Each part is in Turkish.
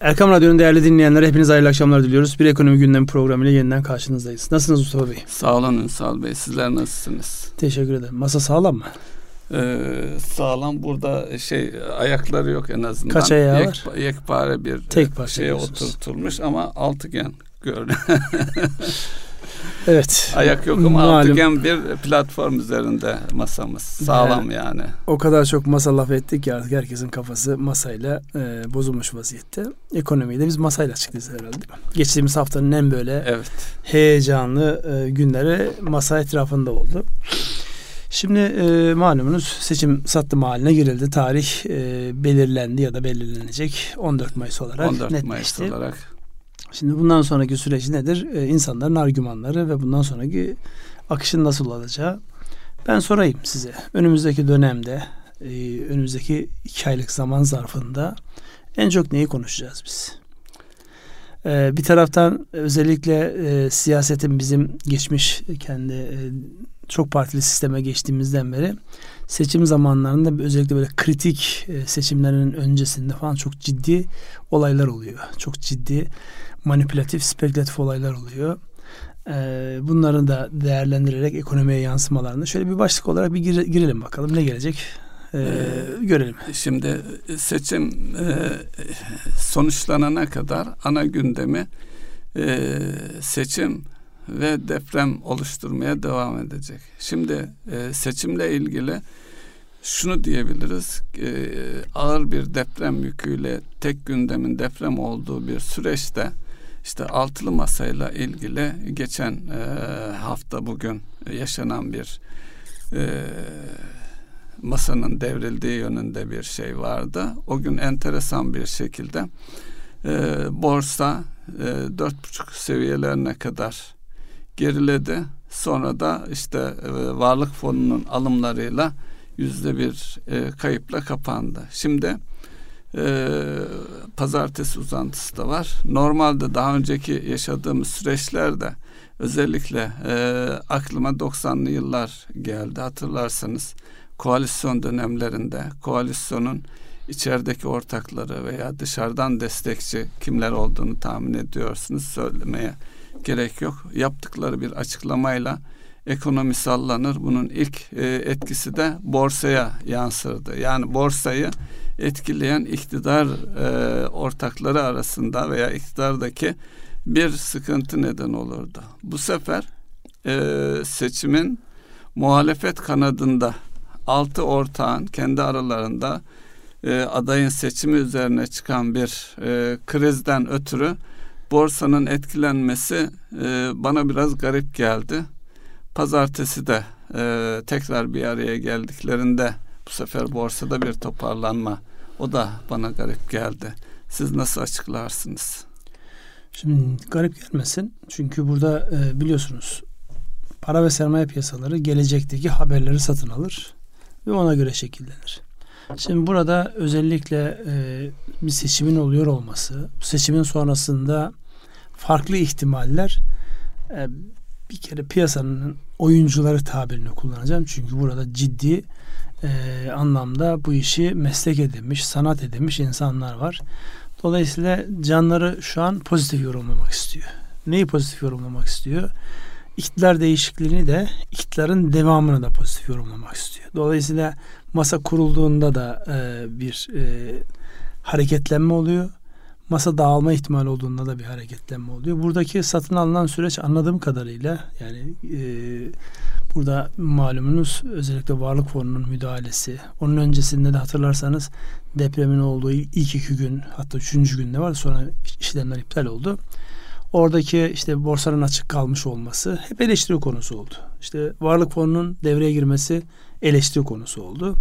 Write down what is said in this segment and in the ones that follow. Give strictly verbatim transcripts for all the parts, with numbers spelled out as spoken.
Erkam Radyo'nun değerli dinleyenlere hepiniz hayırlı akşamlar diliyoruz. Bir ekonomi gündemi programıyla yeniden karşınızdayız. Nasılsınız Mustafa Bey? Sağ olun Ünsal Bey. Sizler nasılsınız? Teşekkür ederim. Masa sağlam mı? Ee, sağlam. Burada şey ayakları yok en azından. Kaç ayağı Yek, var? Yekpare bir Tek şeye oturtulmuş ama altıgen görünüyor. Evet. Ayak yok ama altıgen bir platform üzerinde masamız. Sağlam ee, yani. O kadar çok masa laf ettik ki artık herkesin kafası masayla e, bozulmuş vaziyette. Ekonomiyi de biz masayla açıklayacağız herhalde. Geçtiğimiz haftanın en böyle evet. heyecanlı e, günleri masa etrafında oldu. Şimdi e, malumunuz seçim sattım haline girildi. Tarih e, belirlendi ya da belirlenecek. on dört Mayıs olarak on dört Mayıs netleşti. Olarak. Şimdi bundan sonraki süreç nedir? Ee, insanların argümanları ve bundan sonraki akışın nasıl olacağı. Ben sorayım size. Önümüzdeki dönemde, e, önümüzdeki iki aylık zaman zarfında en çok neyi konuşacağız biz? Ee, bir taraftan özellikle e, siyasetin bizim geçmiş kendi e, çok partili sisteme geçtiğimizden beri seçim zamanlarında özellikle böyle kritik e, seçimlerin öncesinde falan çok ciddi olaylar oluyor. Çok ciddi manipülatif, spekülatif olaylar oluyor. Ee, bunları da değerlendirerek ekonomiye yansımalarını şöyle bir başlık olarak bir gire, girelim bakalım ne gelecek ee, ee, görelim. Şimdi seçim e, sonuçlanana kadar ana gündemi e, seçim ve deprem oluşturmaya devam edecek. Şimdi e, seçimle ilgili şunu diyebiliriz, e, ağır bir deprem yüküyle tek gündemin deprem olduğu bir süreçte işte altılı masayla ilgili geçen e, hafta bugün yaşanan bir e, masanın devrildiği yönünde bir şey vardı. O gün enteresan bir şekilde e, borsa e, dört buçuk seviyelerine kadar geriledi. Sonra da işte e, Varlık Fonu'nun alımlarıyla yüzde bir e, kayıpla kapandı. Şimdi e, pazartesi uzantısı da var. Normalde daha önceki yaşadığımız süreçlerde özellikle e, aklıma doksanlı yıllar geldi. Hatırlarsanız koalisyon dönemlerinde koalisyonun içerideki ortakları veya dışarıdan destekçi kimler olduğunu tahmin ediyorsunuz. Söylemeye gerek yok. Yaptıkları bir açıklamayla ekonomi sallanır. Bunun ilk e, etkisi de borsaya yansırdı. Yani borsayı etkileyen iktidar e, ortakları arasında veya iktidardaki bir sıkıntı neden olurdu. Bu sefer e, seçimin muhalefet kanadında altı ortağın kendi aralarında e, adayın seçimi üzerine çıkan bir e, krizden ötürü borsanın etkilenmesi e, bana biraz garip geldi. Pazartesi de e, tekrar bir araya geldiklerinde bu sefer borsada bir toparlanma. O da bana garip geldi. Siz nasıl açıklarsınız? Şimdi garip gelmesin. Çünkü burada e, biliyorsunuz para ve sermaye piyasaları gelecekteki haberleri satın alır ve ona göre şekillenir. Şimdi burada özellikle e, bir seçimin oluyor olması, bu seçimin sonrasında farklı ihtimaller e, bir kere piyasanın oyuncuları tabirini kullanacağım. Çünkü burada ciddi e, anlamda bu işi meslek edinmiş, sanat edinmiş insanlar var. Dolayısıyla canları şu an pozitif yorumlamak istiyor. Neyi pozitif yorumlamak istiyor? İktidar değişikliğini de, iktidarın devamını da pozitif yorumlamak istiyor. Dolayısıyla masa kurulduğunda da e, bir e, hareketlenme oluyor. Masa dağılma ihtimali olduğunda da bir hareketlenme oluyor. Buradaki satın alınan süreç anladığım kadarıyla yani e, burada malumunuz özellikle Varlık Fonu'nun müdahalesi. Onun öncesinde de hatırlarsanız depremin olduğu ilk iki gün hatta üçüncü günde var. Sonra işlemler iptal oldu. Oradaki işte borsanın açık kalmış olması hep eleştiri konusu oldu. İşte Varlık Fonu'nun devreye girmesi eleştiri konusu oldu.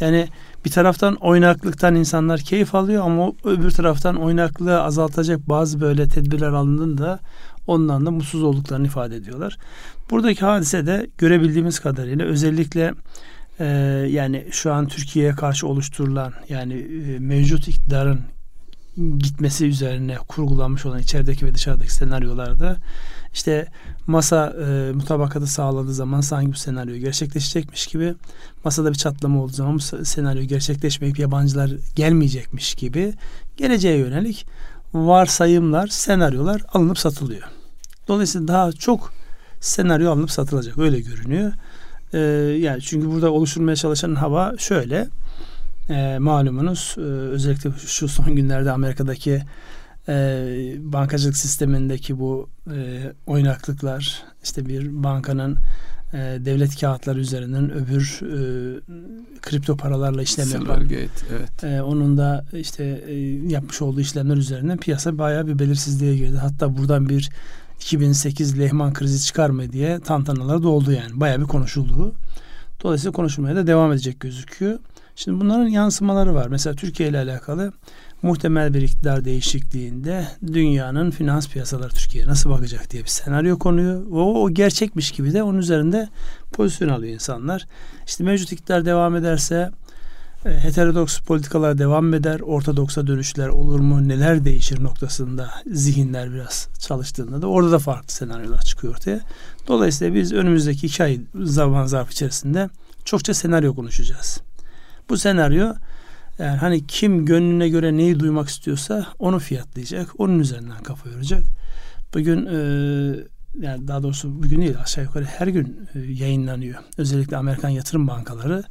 Yani bir taraftan oynaklıktan insanlar keyif alıyor ama öbür taraftan oynaklığı azaltacak bazı böyle tedbirler alındığında ondan da mutsuz olduklarını ifade ediyorlar. Buradaki hadise de görebildiğimiz kadarıyla özellikle e, yani şu an Türkiye'ye karşı oluşturulan yani e, mevcut iktidarın gitmesi üzerine kurgulanmış olan içerideki ve dışarıdaki senaryolarda işte masa e, mutabakatı sağladığı zaman sanki bu senaryo gerçekleşecekmiş gibi masada bir çatlama olduğu zaman bu senaryo gerçekleşmeyip yabancılar gelmeyecekmiş gibi geleceğe yönelik varsayımlar, senaryolar alınıp satılıyor. Dolayısıyla daha çok senaryo alınıp satılacak. Öyle görünüyor. Ee, yani çünkü burada oluşturmaya çalışan hava şöyle. E, malumunuz e, özellikle şu son günlerde Amerika'daki e, bankacılık sistemindeki bu e, oynaklıklar, işte bir bankanın e, devlet kağıtları üzerinden öbür e, kripto paralarla işlem yapan, evet. e, onun da işte e, yapmış olduğu işlemler üzerinden piyasa bayağı bir belirsizliğe girdi. Hatta buradan bir iki bin sekiz Lehman krizi çıkar mı diye tantanalar da oldu yani. Bayağı bir konuşuldu. Dolayısıyla konuşulmaya da devam edecek gözüküyor. Şimdi bunların yansımaları var. Mesela Türkiye ile alakalı muhtemel bir iktidar değişikliğinde dünyanın finans piyasaları Türkiye'ye nasıl bakacak diye bir senaryo konuyor. O, o gerçekmiş gibi de onun üzerinde pozisyon alıyor insanlar. İşte mevcut iktidar devam ederse e, heterodoks politikalar devam eder, ortodoksa dönüşler olur mu, neler değişir noktasında zihinler biraz çalıştığında da orada da farklı senaryolar çıkıyor ortaya. Dolayısıyla biz önümüzdeki iki ay zaman zarfı içerisinde çokça senaryo konuşacağız. Bu senaryo yani hani kim gönlüne göre neyi duymak istiyorsa onu fiyatlayacak. Onun üzerinden kafa yoracak. Bugün e, yani daha doğrusu bugün değil, aşağı yukarı her gün e, yayınlanıyor. Özellikle Amerikan yatırım bankaları,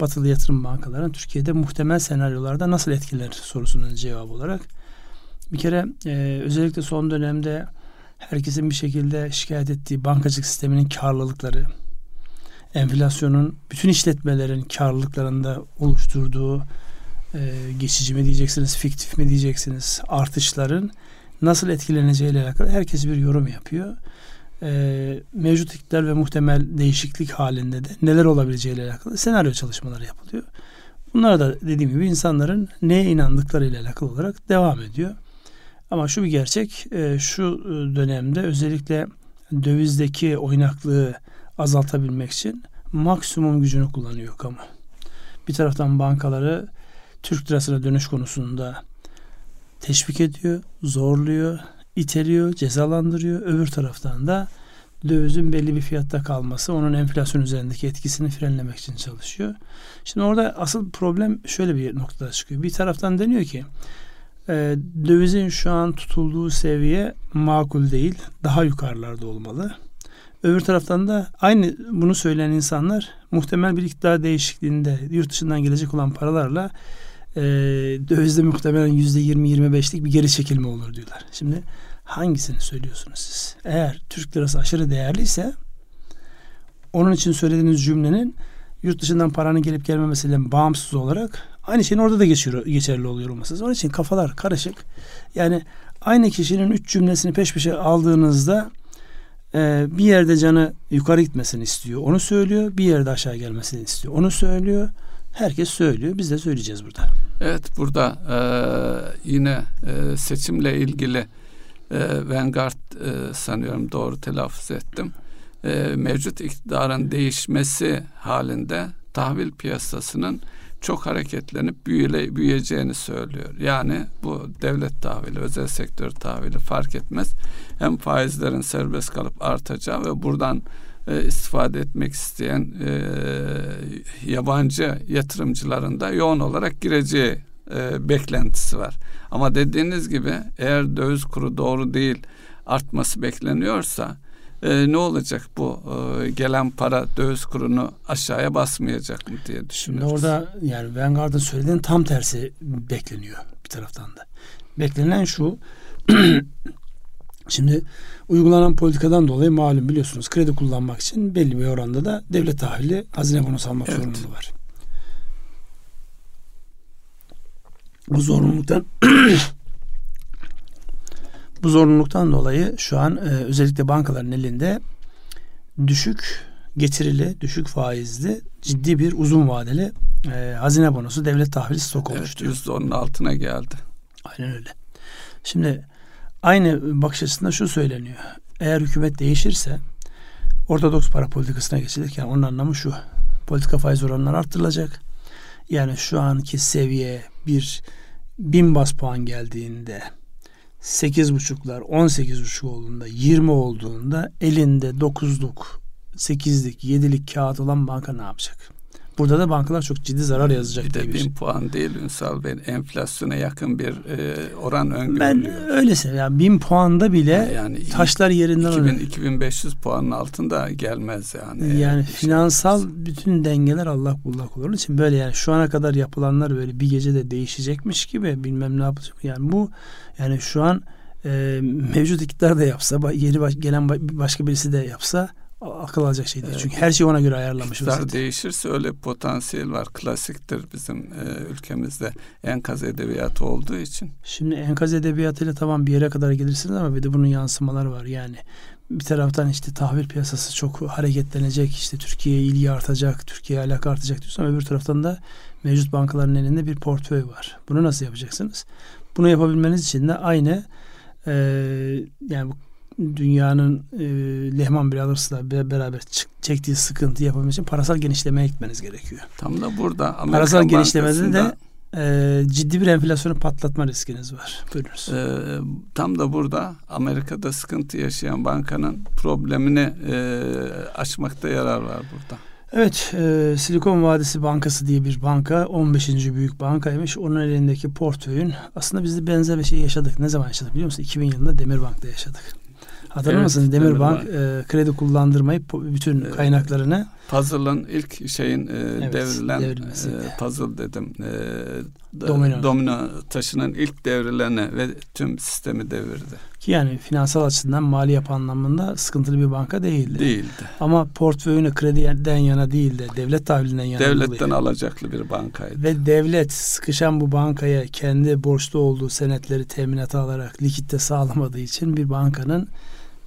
batılı yatırım bankalarının Türkiye'de muhtemel senaryolarda nasıl etkiler sorusunun cevabı olarak. Bir kere e, özellikle son dönemde herkesin bir şekilde şikayet ettiği bankacılık sisteminin karlılıkları, enflasyonun bütün işletmelerin karlılıklarında oluşturduğu e, geçici mi diyeceksiniz, fiktif mi diyeceksiniz artışların nasıl etkileneceğiyle alakalı herkes bir yorum yapıyor. E, mevcut iktidar ve muhtemel değişiklik halinde de neler olabileceğiyle alakalı senaryo çalışmaları yapılıyor. Bunlar da dediğim gibi insanların neye inandıklarıyla alakalı olarak devam ediyor. Ama şu bir gerçek, e, şu dönemde özellikle dövizdeki oynaklığı azaltabilmek için maksimum gücünü kullanıyor kamu. Bir taraftan bankaları Türk lirasına dönüş konusunda teşvik ediyor, zorluyor, iteliyor, cezalandırıyor. Öbür taraftan da dövizin belli bir fiyatta kalması onun enflasyon üzerindeki etkisini frenlemek için çalışıyor. Şimdi orada asıl problem şöyle bir noktada çıkıyor. Bir taraftan deniyor ki e, dövizin şu an tutulduğu seviye makul değil, daha yukarılarda olmalı. Öbür taraftan da aynı bunu söyleyen insanlar muhtemel bir iktidar değişikliğinde yurt dışından gelecek olan paralarla e, dövizde muhtemelen yüzde yirmi yirmi beşlik bir geri çekilme olur diyorlar. Şimdi hangisini söylüyorsunuz siz? Eğer Türk lirası aşırı değerliyse onun için söylediğiniz cümlenin yurt dışından paranın gelip gelmemesiyle bağımsız olarak aynı şeyin orada da geçiyor, geçerli oluyor olmasız. Onun için kafalar karışık. Yani aynı kişinin üç cümlesini peş peşe aldığınızda bir yerde canı yukarı gitmesini istiyor, onu söylüyor. Bir yerde aşağı gelmesini istiyor, onu söylüyor. Herkes söylüyor. Biz de söyleyeceğiz burada. Evet, burada e, yine e, seçimle ilgili e, Vanguard e, sanıyorum doğru telaffuz ettim. E, mevcut iktidarın değişmesi halinde tahvil piyasasının çok hareketlenip büyüle, büyüyeceğini söylüyor. Yani bu devlet tahvili, özel sektör tahvili fark etmez. Hem faizlerin serbest kalıp artacağı ve buradan e, istifade etmek isteyen e, yabancı yatırımcıların da yoğun olarak gireceği e, beklentisi var. Ama dediğiniz gibi eğer döviz kuru doğru değil artması bekleniyorsa Ee, ne olacak bu? Ee, gelen para döviz kurunu aşağıya basmayacak mı diye düşünüyoruz. Şimdi orada yani Vanguard'ın söylediğinin tam tersi bekleniyor bir taraftan da. Beklenen şu, şimdi uygulanan politikadan dolayı malum biliyorsunuz kredi kullanmak için belli bir oranda da devlet tahvili hazine bonosu almak evet. zorunluluğu var. Bu zorunluluktan Bu zorunluluktan dolayı şu an e, özellikle bankaların elinde düşük getirili, düşük faizli ciddi bir uzun vadeli e, hazine bonosu devlet tahvili stoku oluştu. Evet, yüzde onun altına geldi. Aynen öyle. Şimdi aynı bakış açısında şu söyleniyor. Eğer hükümet değişirse ortodoks para politikasına geçilirken onun anlamı şu. Politika faiz oranları arttırılacak. Yani şu anki seviye bir bin baz puan geldiğinde sekiz buçuklar, on sekiz buçuk olduğunda, yirmi olduğunda elinde dokuzluk, sekizlik, yedilik kağıt olan banka ne yapacak? Burada da bankalar çok ciddi zarar yazacak. Bir de bin şey. puan değil Ünsal Bey, enflasyona yakın bir e, oran öngörülüyor. Ben öyleyse ya yani bin puanda bile yani taşlar yerinden alıyor. iki bin beş yüz puanın altında gelmez yani. Yani şey finansal olursa. Bütün dengeler allak bullak olur. Onun için böyle yani şu ana kadar yapılanlar böyle bir gecede değişecekmiş gibi bilmem ne yapacak. Yani bu yani şu an e, mevcut iktidar da yapsa yeni baş, gelen başka birisi de yapsa akıl alacak şey değil. Çünkü her şey ona göre ayarlanmış. İktidar değişirse öyle potansiyel var. Klasiktir bizim e, ülkemizde enkaz edebiyatı olduğu için. Şimdi enkaz edebiyatıyla tamam bir yere kadar gelirsiniz ama bir de bunun yansımaları var. Yani bir taraftan işte tahvil piyasası çok hareketlenecek. İşte Türkiye'ye ilgi artacak. Türkiye'ye alaka artacak diyorsun ama öbür taraftan da mevcut bankaların elinde bir portföy var. Bunu nasıl yapacaksınız? Bunu yapabilmeniz için de aynı e, yani bu dünyanın e, Lehman Brothers'la beraber çık, çektiği sıkıntı yapabilmek için parasal genişlemeye gitmeniz gerekiyor. Tam da burada. Amerika parasal genişlemede de e, ciddi bir enflasyonu patlatma riskiniz var. Buyurunuz. E, tam da burada Amerika'da sıkıntı yaşayan bankanın problemini e, açmakta yarar var burada. Evet, e, Silikon Vadisi Bankası diye bir banka, on beşinci büyük bankaymış. Onun elindeki portföyün aslında biz de benzer bir şey yaşadık. Ne zaman yaşadık biliyor musunuz? iki bin yılında Demirbank'ta yaşadık. Hatırlar evet, mısınız? Demirbank e, kredi kullandırmayıp bütün e, kaynaklarını... Puzzle'ın ilk şeyin e, evet, devrilen... E, puzzle dedim. E, domino. domino taşının ilk devrileni ve tüm sistemi devirdi. Ki yani finansal açıdan mali yapı anlamında sıkıntılı bir banka değildi. Değildi. Ama portföyünü krediden yana değil de devlet tahvilinden yana... Devletten yana. Alacaklı bir bankaydı. Ve devlet sıkışan bu bankaya kendi borçlu olduğu senetleri teminata alarak likitte sağlamadığı için bir bankanın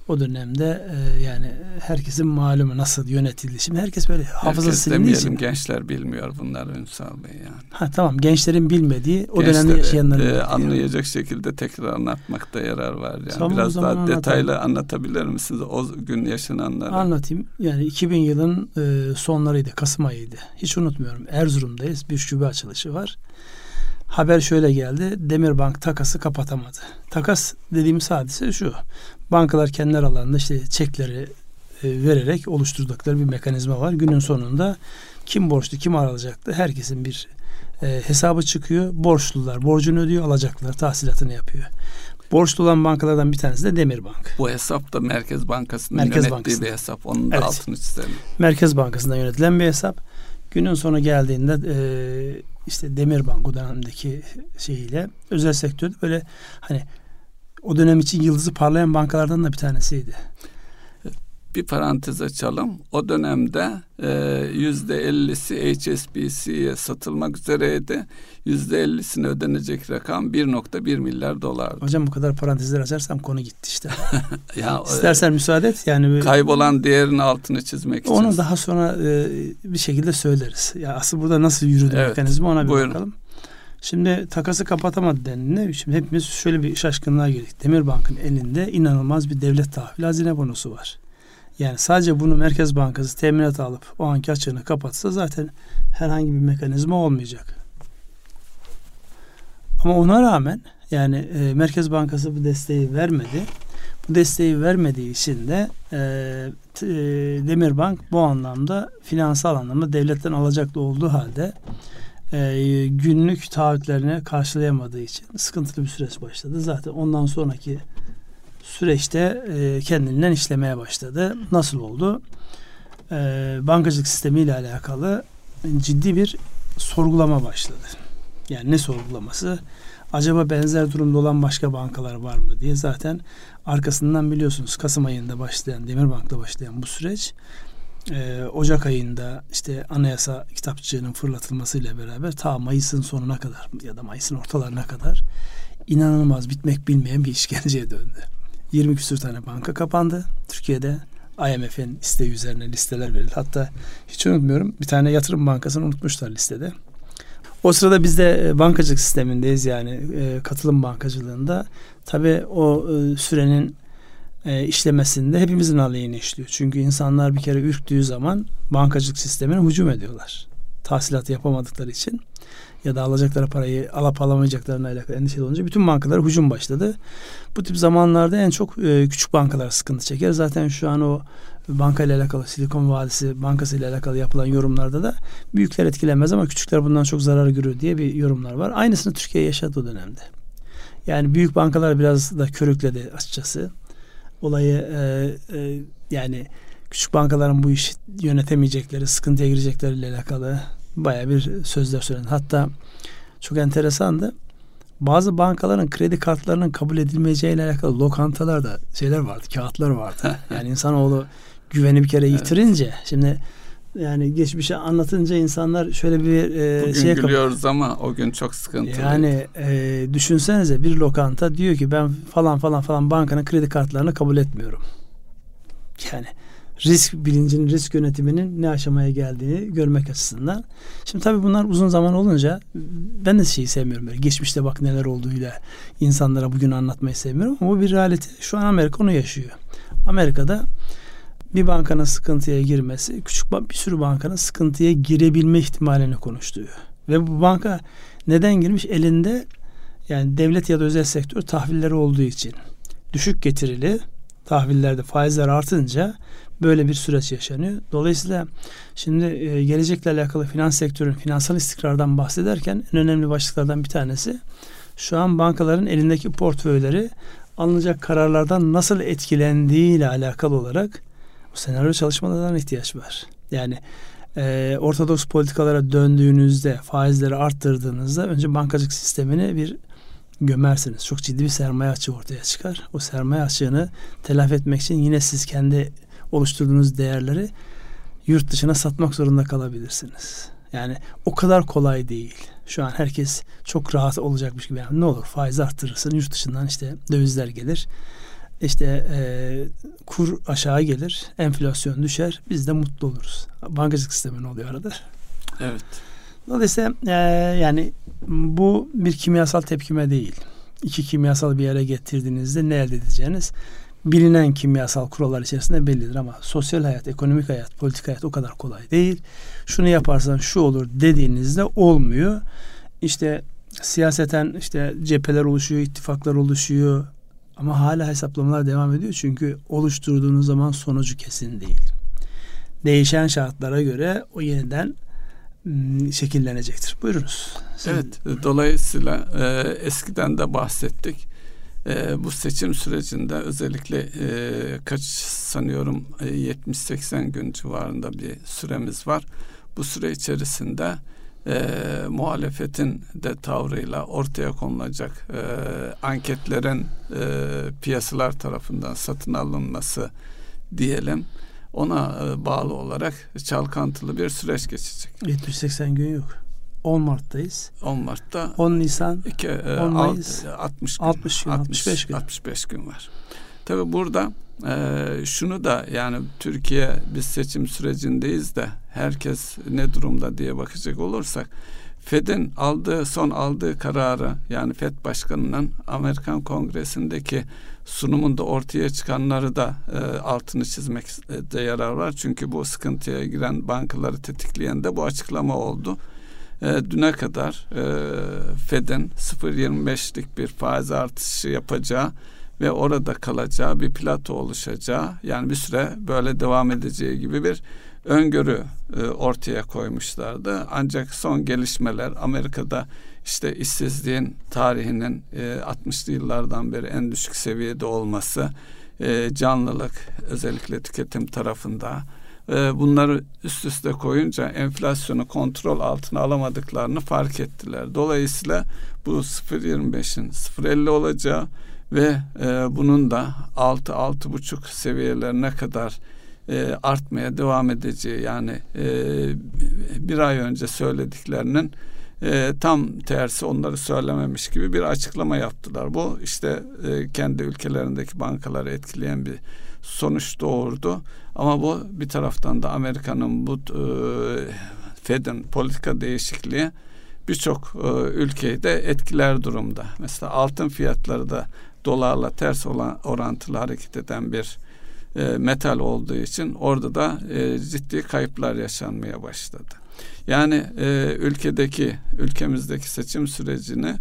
o dönemde e, yani herkesin malumu nasıl yönetildi. Şimdi herkes böyle hafıza silindiği için. Gençler bilmiyor bunları Ünsal Bey yani. Ha tamam, gençlerin bilmediği o gençleri, dönemde yaşayanların. E, anlayacak yani. Şekilde tekrar anlatmakta yarar var. Yani. Tamam, biraz daha anlatalım. Detaylı anlatabilir misiniz o gün yaşananları? Anlatayım. Yani iki bin yılın e, sonlarıydı. Kasım ayıydı. Hiç unutmuyorum. Erzurum'dayız. Bir şube açılışı var. Haber şöyle geldi. Demirbank takası kapatamadı. Takas dediğimiz hadise şu. Bankalar kendi aralarında işte çekleri vererek oluşturdukları bir mekanizma var. Günün sonunda kim borçlu, kim alacaktı? Herkesin bir hesabı çıkıyor. Borçlular borcunu ödüyor, alacaklılar tahsilatını yapıyor. Borçlu olan bankalardan bir tanesi de Demirbank. Bu hesap da Merkez Bankası'nın Merkez yönettiği Bankası'nda. Bir hesap. Onun da evet. altını çizelim. Merkez Bankası'ndan yönetilen bir hesap. Günün sonu geldiğinde e, işte Demirbank o dönemdeki şeyiyle özel sektörde böyle hani o dönem için yıldızı parlayan bankalardan da bir tanesiydi. Bir parantez açalım. O dönemde yüzde ellisi H S B C'ye satılmak üzereydi. Yüzde ellisine ödenecek rakam bir nokta bir milyar dolardı. Hocam bu kadar parantezler açarsam konu gitti işte. ya, İstersen e, müsaade et. Yani kaybolan değerin altını çizmek onu için. Onu daha sonra e, bir şekilde söyleriz. Ya aslında burada nasıl yürüdü evet, mekanizma ona bir buyurun. Bakalım. Şimdi takası kapatamadı denildi. Şimdi hepimiz şöyle bir şaşkınlığa girdik. Demirbank'ın elinde inanılmaz bir devlet tahvili hazine bonosu var. Yani sadece bunu Merkez Bankası teminat alıp o anki açığını kapatsa zaten herhangi bir mekanizma olmayacak. Ama ona rağmen yani e, Merkez Bankası bu desteği vermedi. Bu desteği vermediği için de e, t, e, Demirbank bu anlamda finansal anlamda devletten alacaklı olduğu halde e, günlük taahhütlerini karşılayamadığı için sıkıntılı bir süreç başladı. Zaten ondan sonraki süreçte e, kendinden işlemeye başladı. Nasıl oldu? E, bankacılık sistemiyle alakalı ciddi bir sorgulama başladı. Yani ne sorgulaması? Acaba benzer durumda olan başka bankalar var mı diye zaten arkasından biliyorsunuz Kasım ayında başlayan, Demirbank'ta başlayan bu süreç e, Ocak ayında işte anayasa kitapçığının fırlatılmasıyla beraber ta Mayıs'ın sonuna kadar ya da Mayıs'ın ortalarına kadar inanılmaz bitmek bilmeyen bir işkenceye döndü. yirmi küsür tane banka kapandı Türkiye'de. I M F'in isteği üzerine listeler verildi. Hatta hiç unutmuyorum bir tane yatırım bankasını unutmuşlar listede. O sırada biz de bankacılık sistemindeyiz yani katılım bankacılığında. Tabii o sürenin işlemesinde hepimizin aleyhine işliyor. Çünkü insanlar bir kere ürktüğü zaman bankacılık sistemine hücum ediyorlar. Tahsilatı yapamadıkları için. ya da alacakları parayı alıp alamayacaklarına alakalı endişeli olunca bütün bankalara hücum başladı. Bu tip zamanlarda en çok e, küçük bankalar sıkıntı çeker. Zaten şu an o banka ile alakalı, Silikon Vadisi Bankası ile alakalı yapılan yorumlarda da büyükler etkilenmez ama küçükler bundan çok zarar görür diye bir yorumlar var. Aynısını Türkiye yaşadı o dönemde. Yani büyük bankalar biraz da körükledi açıkçası. Olayı e, e, yani küçük bankaların bu işi yönetemeyecekleri, sıkıntıya girecekleriyle alakalı bayağı bir sözler söylendi. Hatta çok enteresandı. Bazı bankaların kredi kartlarının kabul edilmeyeceğiyle alakalı lokantalarda şeyler vardı, kağıtlar vardı. Yani insanoğlu güveni bir kere yitirince, evet. Şimdi yani geçmişe anlatınca insanlar şöyle bir e, bugün şeye gülüyoruz kap- ama o gün çok sıkıntılıydı. Yani e, düşünsenize bir lokanta diyor ki ben falan falan falan bankanın kredi kartlarını kabul etmiyorum. Yani risk bilincinin, risk yönetiminin ne aşamaya geldiğini görmek açısından. Şimdi tabii bunlar uzun zaman olunca ben de şeyi sevmiyorum. Böyle geçmişte bak neler olduğuyla insanlara bugün anlatmayı sevmiyorum. Ama bu bir realite. Şu an Amerika onu yaşıyor. Amerika'da bir bankanın sıkıntıya girmesi, küçük bir sürü bankanın sıkıntıya girebilme ihtimalini konuşturuyor. Ve bu banka neden girmiş? Elinde yani devlet ya da özel sektör tahvilleri olduğu için. Düşük getirili tahvillerde faizler artınca böyle bir süreç yaşanıyor. Dolayısıyla şimdi gelecekle alakalı finans sektörün finansal istikrardan bahsederken en önemli başlıklardan bir tanesi şu an bankaların elindeki portföyleri alınacak kararlardan nasıl etkilendiğiyle alakalı olarak bu senaryo çalışmalarına ihtiyaç var. Yani e, ortodoks politikalara döndüğünüzde, faizleri arttırdığınızda önce bankacılık sistemini bir gömersiniz. Çok ciddi bir sermaye açığı ortaya çıkar. O sermaye açığını telafi etmek için yine siz kendi oluşturduğunuz değerleri yurt dışına satmak zorunda kalabilirsiniz. Yani o kadar kolay değil. Şu an herkes çok rahat olacakmış gibi. Yani ne olur faiz arttırırsın, yurt dışından işte dövizler gelir. İşte e, kur aşağı gelir, enflasyon düşer, biz de mutlu oluruz. Bankacılık sistemi ne oluyor arada? Evet. Dolayısıyla e, yani bu bir kimyasal tepkime değil. İki kimyasal bir yere getirdiğinizde ne elde edeceğiniz bilinen kimyasal kurallar içerisinde bellidir ama sosyal hayat, ekonomik hayat, politik hayat o kadar kolay değil. Şunu yaparsan şu olur dediğinizde olmuyor. İşte siyaseten işte cepheler oluşuyor, ittifaklar oluşuyor. Ama hala hesaplamalar devam ediyor çünkü oluşturduğunuz zaman sonucu kesin değil. Değişen şartlara göre o yeniden şekillenecektir. Buyurunuz. Siz... Evet. Dolayısıyla e, eskiden de bahsettik. E, bu seçim sürecinde özellikle e, kaç sanıyorum e, yetmiş seksen gün civarında bir süremiz var. Bu süre içerisinde e, muhalefetin de tavrıyla ortaya konulacak e, anketlerin e, piyasalar tarafından satın alınması diyelim. Ona e, bağlı olarak çalkantılı bir süreç geçecek. yetmiş seksen gün yok. on Mart'tayız. on Mart'ta on Nisan, iki, e, on Mayıs, altmış, altmış, gün, altmış, altmış beş gün. altmış beş gün var. Tabii burada e, şunu da yani Türkiye biz seçim sürecindeyiz de herkes ne durumda diye bakacak olursak F E D'in aldığı son aldığı kararı yani F E D Başkanı'nın Amerikan Kongresi'ndeki sunumunda ortaya çıkanları da e, altını çizmekte yarar var. Çünkü bu sıkıntıya giren bankaları tetikleyen de bu açıklama oldu. E, düne kadar e, F E D'in sıfır virgül yirmi beşlik bir faiz artışı yapacağı ve orada kalacağı bir plato oluşacağı yani bir süre böyle devam edeceği gibi bir öngörü e, ortaya koymuşlardı. Ancak son gelişmeler Amerika'da işte işsizliğin tarihinin e, altmışlı yıllardan beri en düşük seviyede olması, e, canlılık özellikle tüketim tarafında bunları üst üste koyunca enflasyonu kontrol altına alamadıklarını fark ettiler. Dolayısıyla bu sıfır virgül yirmi beşin sıfır virgül elli olacağı ve bunun da altı altı buçuk seviyelerine kadar artmaya devam edeceği yani bir ay önce söylediklerinin tam tersi onları söylememiş gibi bir açıklama yaptılar. Bu işte kendi ülkelerindeki bankaları etkileyen bir sonuç doğurdu. Ama bu bir taraftan da Amerika'nın bu e, F E D'in politika değişikliği birçok e, ülkeyi de etkiler durumda. Mesela altın fiyatları da dolarla ters olan orantılı hareket eden bir e, metal olduğu için orada da e, ciddi kayıplar yaşanmaya başladı. Yani e, ülkedeki, ülkemizdeki seçim sürecini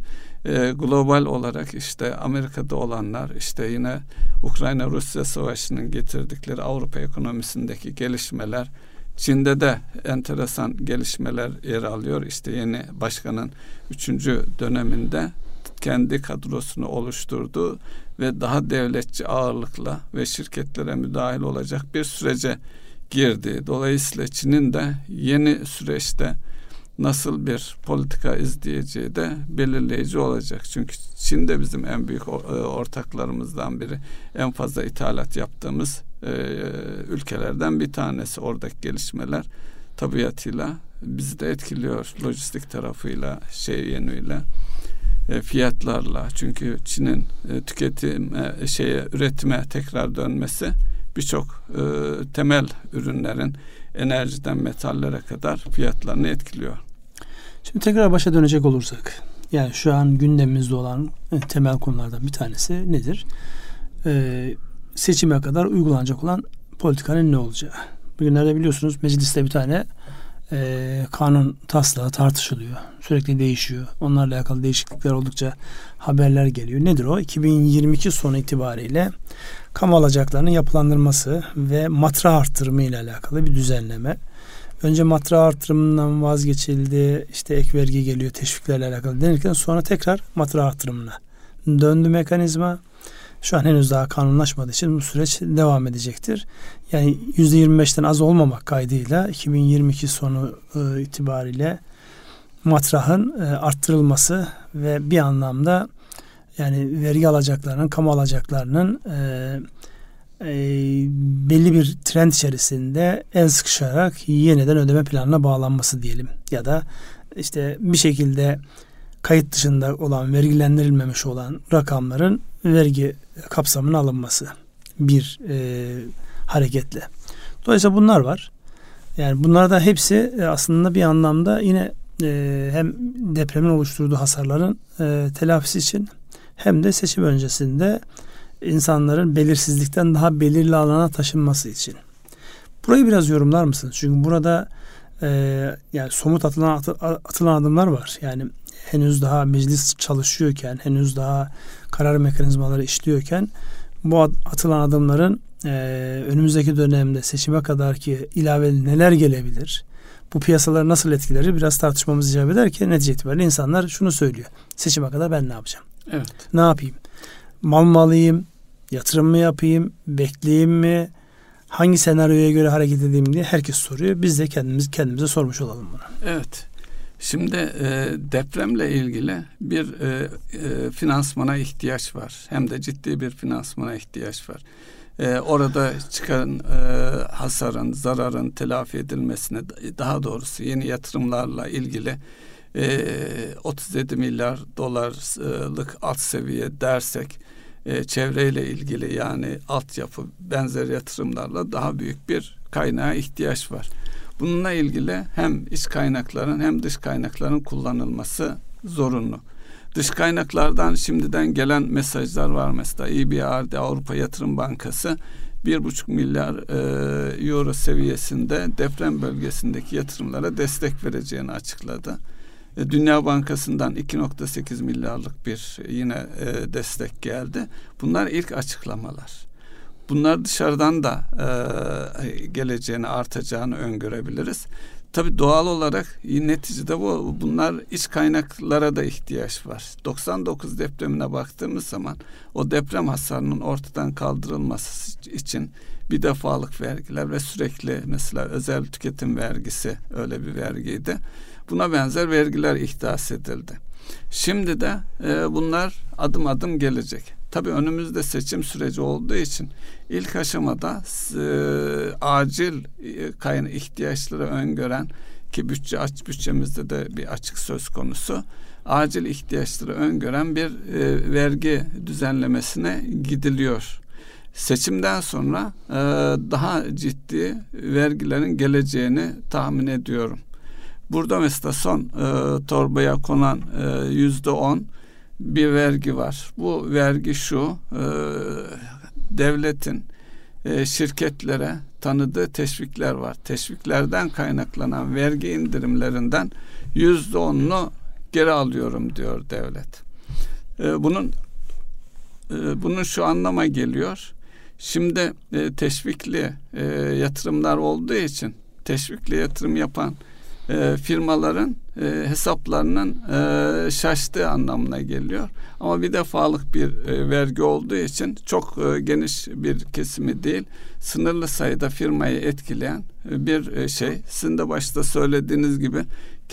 e, global olarak işte Amerika'da olanlar, işte yine Ukrayna Rusya Savaşı'nın getirdikleri Avrupa ekonomisindeki gelişmeler, Çin'de de enteresan gelişmeler yer alıyor. İşte yeni başkanın üçüncü döneminde kendi kadrosunu oluşturdu ve daha devletçi ağırlıkla ve şirketlere müdahil olacak bir sürece girdi. Dolayısıyla Çin'in de yeni süreçte nasıl bir politika izleyeceği de belirleyici olacak. Çünkü Çin de bizim en büyük ortaklarımızdan biri. En fazla ithalat yaptığımız ülkelerden bir tanesi. Oradaki gelişmeler tabiatıyla bizi de etkiliyor. Lojistik tarafıyla, şey yönüyle, fiyatlarla. Çünkü Çin'in tüketime, şeye, üretime tekrar dönmesi birçok e, temel ürünlerin enerjiden metallere kadar fiyatlarını etkiliyor. Şimdi tekrar başa dönecek olursak, yani şu an gündemimizde olan e, temel konulardan bir tanesi nedir? E, seçime kadar uygulanacak olan politikanın ne olacağı. Bugünlerde biliyorsunuz mecliste bir tane e, kanun taslağı tartışılıyor. Sürekli değişiyor. Onlarla alakalı değişiklikler oldukça haberler geliyor. Nedir o? iki bin yirmi iki sonu itibariyle kamu alacaklarının yapılandırması ve matra artırımı ile alakalı bir düzenleme. Önce matra artırımından vazgeçildi, işte ek vergi geliyor, teşviklerle alakalı denirken sonra tekrar matra artırımına döndü mekanizma. Şu an henüz daha kanunlaşmadığı için bu süreç devam edecektir. Yani yüzde yirmi beşten az olmamak kaydıyla iki bin yirmi iki sonu itibariyle matrahın arttırılması ve bir anlamda yani vergi alacaklarının, kamu alacaklarının e, e, belli bir trend içerisinde el sıkışarak yeniden ödeme planına bağlanması diyelim. Ya da işte bir şekilde kayıt dışında olan, vergilendirilmemiş olan rakamların vergi kapsamına alınması bir e, hareketle. Dolayısıyla bunlar var. Yani bunlar da hepsi aslında bir anlamda yine e, hem depremin oluşturduğu hasarların e, telafisi için hem de seçim öncesinde insanların belirsizlikten daha belirli alana taşınması için. Burayı biraz yorumlar mısınız? Çünkü burada e, yani somut atılan, atılan adımlar var. Yani henüz daha meclis çalışıyorken, henüz daha karar mekanizmaları işliyorken bu atılan adımların e, önümüzdeki dönemde seçime kadarki ilave neler gelebilir? Bu piyasaları nasıl etkileri biraz tartışmamız icap eder ki netice itibariyle insanlar şunu söylüyor. Seçime kadar ben ne yapacağım? Evet. Ne yapayım? Mal mı alayım? Yatırım mı yapayım? Bekleyeyim mi? Hangi senaryoya göre hareket edeyim diye herkes soruyor. Biz de kendimiz kendimize sormuş olalım bunu. Evet. Şimdi e, depremle ilgili bir e, e, finansmana ihtiyaç var. Hem de ciddi bir finansmana ihtiyaç var. E, orada çıkan e, hasarın, zararın telafi edilmesine, daha doğrusu yeni yatırımlarla ilgili otuz yedi milyar dolarlık alt seviye dersek çevreyle ilgili, yani altyapı, benzer yatırımlarla daha büyük bir kaynağa ihtiyaç var. Bununla ilgili hem iç kaynakların hem dış kaynakların kullanılması zorunlu. Dış kaynaklardan şimdiden gelen mesajlar var. Mesela I B R D, Avrupa Yatırım Bankası bir buçuk milyar euro seviyesinde deprem bölgesindeki yatırımlara destek vereceğini açıkladı. Dünya Bankası'ndan iki virgül sekiz milyarlık bir yine e, destek geldi. Bunlar ilk açıklamalar. Bunlar dışarıdan da e, geleceğini, artacağını öngörebiliriz. Tabii doğal olarak neticede bu, bunlar iç kaynaklara da ihtiyaç var. doksan dokuz depremine baktığımız zaman o deprem hasarının ortadan kaldırılması için bir defalık vergiler ve sürekli, mesela özel tüketim vergisi öyle bir vergiydi. Buna benzer vergiler ihdas edildi. Şimdi de e, bunlar adım adım gelecek. Tabii önümüzde seçim süreci olduğu için ilk aşamada e, acil e, kaynak ihtiyaçları öngören, ki bütçe aç bütçemizde de bir açık söz konusu, acil ihtiyaçları öngören bir e, vergi düzenlemesine gidiliyor. Seçimden sonra e, daha ciddi vergilerin geleceğini tahmin ediyorum. Burada mesela son e, torbaya konan yüzde on bir vergi var. Bu vergi şu, e, devletin e, şirketlere tanıdığı teşvikler var. Teşviklerden kaynaklanan vergi indirimlerinden yüzde onunu geri alıyorum diyor devlet. Ee, bunun e, bunun şu anlama geliyor. Şimdi e, teşvikli e, yatırımlar olduğu için teşvikli yatırım yapan e, firmaların e, hesaplarının e, şaştığı anlamına geliyor. Ama bir defalık bir e, vergi olduğu için çok e, geniş bir kesimi değil, sınırlı sayıda firmayı etkileyen e, bir e, şey. Sizin de başta söylediğiniz gibi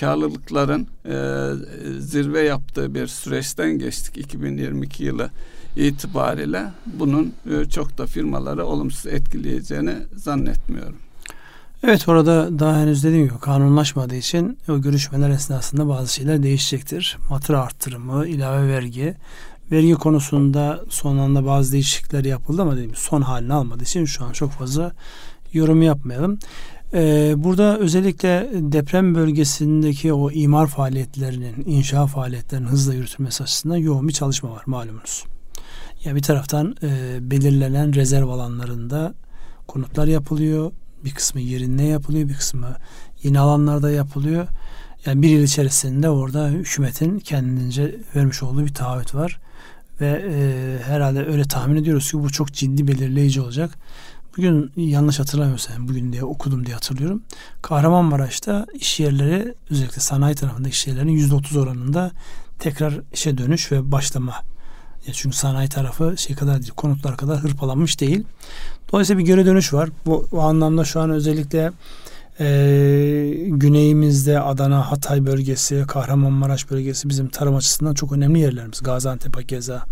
karlılıkların e, zirve yaptığı bir süreçten geçtik iki bin yirmi iki yılı itibariyle. Bunun e, çok da firmaları olumsuz etkileyeceğini zannetmiyorum. Evet, orada daha henüz dediğim gibi kanunlaşmadığı için o görüşmeler esnasında bazı şeyler değişecektir. Fatura artırımı, ilave vergi. Vergi konusunda son anda bazı değişiklikler yapıldı ama dediğim son halini almadığı için şu an çok fazla yorum yapmayalım. Ee, burada özellikle deprem bölgesindeki o imar faaliyetlerinin, inşa faaliyetlerinin hızla yürütülmesi açısından yoğun bir çalışma var malumunuz. Yani bir taraftan e, belirlenen rezerv alanlarında konutlar yapılıyor. Bir kısmı yerinde yapılıyor, bir kısmı yeni alanlarda yapılıyor. Yani bir yıl içerisinde orada hükümetin kendince vermiş olduğu bir taahhüt var. Ve e, herhalde öyle tahmin ediyoruz ki bu çok ciddi belirleyici olacak. Bugün yanlış hatırlamıyorsam, bugün diye okudum diye hatırlıyorum. Kahramanmaraş'ta iş yerleri, özellikle sanayi tarafında iş yerlerinin yüzde otuz oranında tekrar işe dönüş ve başlama. Çünkü sanayi tarafı şey kadar değil, konutlar kadar hırpalanmış değil. Dolayısıyla bir geri dönüş var. Bu, bu anlamda şu an özellikle e, güneyimizde Adana, Hatay bölgesi, Kahramanmaraş bölgesi bizim tarım açısından çok önemli yerlerimiz. Gaziantep, Akeza,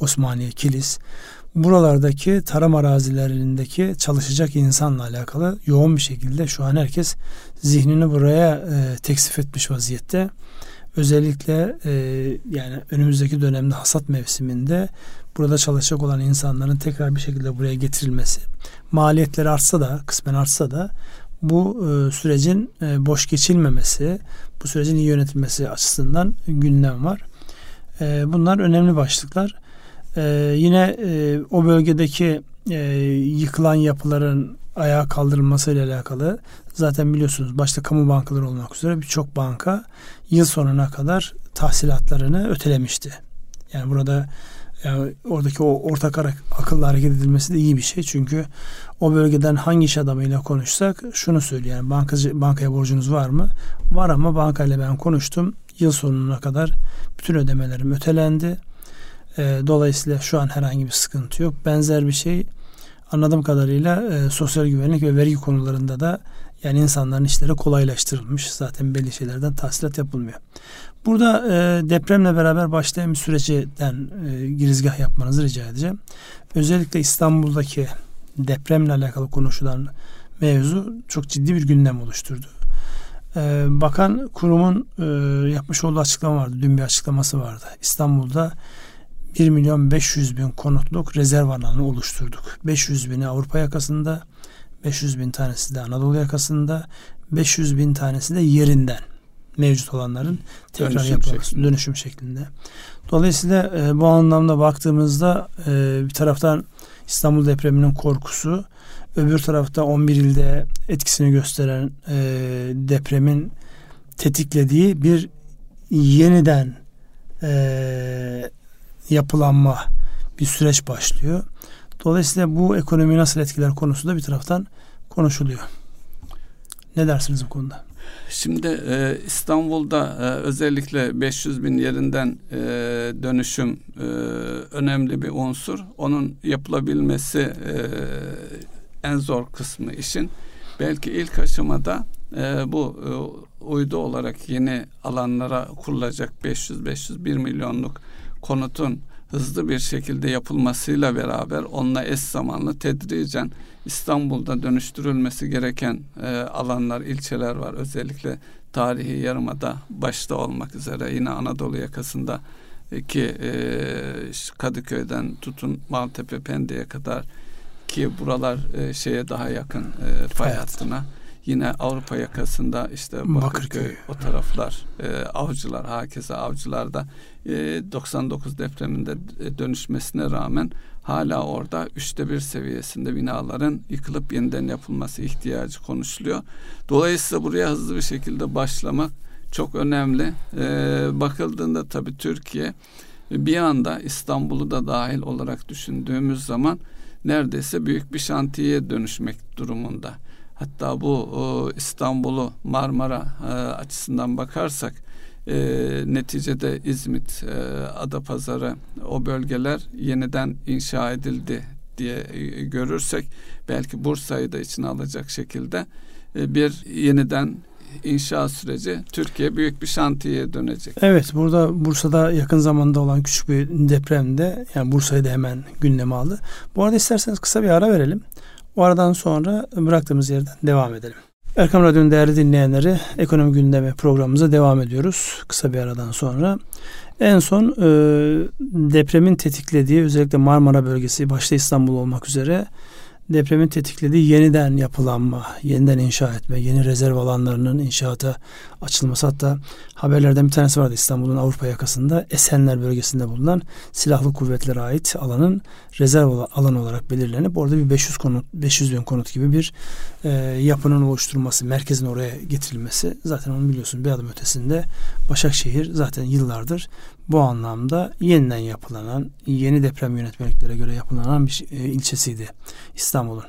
Osmaniye, Kilis. Buralardaki tarım arazilerindeki çalışacak insanla alakalı yoğun bir şekilde şu an herkes zihnini buraya e, teksif etmiş vaziyette. Özellikle e, yani önümüzdeki dönemde hasat mevsiminde burada çalışacak olan insanların tekrar bir şekilde buraya getirilmesi, maliyetleri artsa da, kısmen artsa da bu e, sürecin e, boş geçilmemesi, bu sürecin iyi yönetilmesi açısından gündem var. E, bunlar önemli başlıklar. E, yine e, o bölgedeki e, yıkılan yapıların ayağa kaldırılmasıyla alakalı zaten biliyorsunuz başta kamu bankaları olmak üzere birçok banka yıl sonuna kadar tahsilatlarını ötelemişti. Yani burada yani oradaki o ortak akılla hareket edilmesi de iyi bir şey. Çünkü o bölgeden hangi iş adamıyla konuşsak şunu söylüyor. Yani bankacı, bankaya borcunuz var mı? Var ama bankayla ben konuştum. Yıl sonuna kadar bütün ödemelerim ötelendi. E, dolayısıyla şu an herhangi bir sıkıntı yok. Benzer bir şey anladığım kadarıyla e, sosyal güvenlik ve vergi konularında da yani insanların işleri kolaylaştırılmış. Zaten belli şeylerden tahsilat yapılmıyor. Burada e, depremle beraber başlayan bir süreçten e, girizgah yapmanızı rica edeceğim. Özellikle İstanbul'daki depremle alakalı konuşulan mevzu çok ciddi bir gündem oluşturdu. E, bakan kurumun e, yapmış olduğu açıklama vardı. Dün bir açıklaması vardı. İstanbul'da bir milyon beş yüz bin konutluk rezerv alanı oluşturduk. beş yüz bini Avrupa yakasında, beş yüz bin tanesi de Anadolu yakasında, beş yüz bin tanesi de yerinden mevcut olanların tekrar dönüşüm yapılması, şeklinde. dönüşüm şeklinde. Dolayısıyla e, bu anlamda baktığımızda e, bir taraftan İstanbul depreminin korkusu, öbür tarafta on bir ilde etkisini gösteren e, depremin tetiklediği bir yeniden eee yapılanma bir süreç başlıyor. Dolayısıyla bu ekonomi nasıl etkiler konusu da bir taraftan konuşuluyor. Ne dersiniz bu konuda? Şimdi e, İstanbul'da e, özellikle beş yüz bin yerinden e, dönüşüm e, önemli bir unsur. Onun yapılabilmesi e, en zor kısmı işin. Belki ilk aşamada e, bu e, uydu olarak yeni alanlara kurulacak beş yüz beş yüz bir milyonluk konutun hızlı bir şekilde yapılmasıyla beraber onunla eş zamanlı tedricen İstanbul'da dönüştürülmesi gereken e, alanlar, ilçeler var. Özellikle tarihi yarımada başta olmak üzere yine Anadolu yakasındaki e, Kadıköy'den tutun Maltepe, Pendik'e kadar ki buralar e, şeye daha yakın e, fay hattına. Yine Avrupa yakasında işte Bakırköy, o taraflar, e, Avcılar, hakeza Avcılar'da e, doksan dokuz depreminde dönüşmesine rağmen hala orada üçte bir seviyesinde binaların yıkılıp yeniden yapılması ihtiyacı konuşuluyor. Dolayısıyla buraya hızlı bir şekilde başlamak çok önemli. E, bakıldığında tabii Türkiye bir anda İstanbul'u da dahil olarak düşündüğümüz zaman neredeyse büyük bir şantiyeye dönüşmek durumunda. Hatta bu o, İstanbul'u Marmara e, açısından bakarsak e, neticede İzmit, e, Adapazarı, o bölgeler yeniden inşa edildi diye e, görürsek belki Bursa'yı da içine alacak şekilde e, bir yeniden inşa süreci Türkiye büyük bir şantiyeye dönecek. Evet, burada Bursa'da yakın zamanda olan küçük bir depremde yani Bursa'yı da hemen gündeme aldı. Bu arada isterseniz kısa bir ara verelim. O aradan sonra bıraktığımız yerden devam edelim. Erkam Radyo'nun değerli dinleyenleri, ekonomi gündemi programımıza devam ediyoruz. Kısa bir aradan sonra. En son e, depremin tetiklediği, özellikle Marmara bölgesi başta İstanbul olmak üzere depremin tetiklediği yeniden yapılanma, yeniden inşa etme, yeni rezerv alanlarının inşaata açılması. Hatta haberlerden bir tanesi vardı, İstanbul'un Avrupa yakasında Esenler bölgesinde bulunan silahlı kuvvetlere ait alanın rezerv alanı olarak belirlenip orada bir beş yüz konut, beş yüz dönüm konut gibi bir e, yapının oluşturulması, merkezin oraya getirilmesi. Zaten onu biliyorsun, bir adım ötesinde Başakşehir zaten yıllardır bu anlamda yeniden yapılanan, yeni deprem yönetmeliklere göre yapılanan bir ilçesiydi İstanbul'un.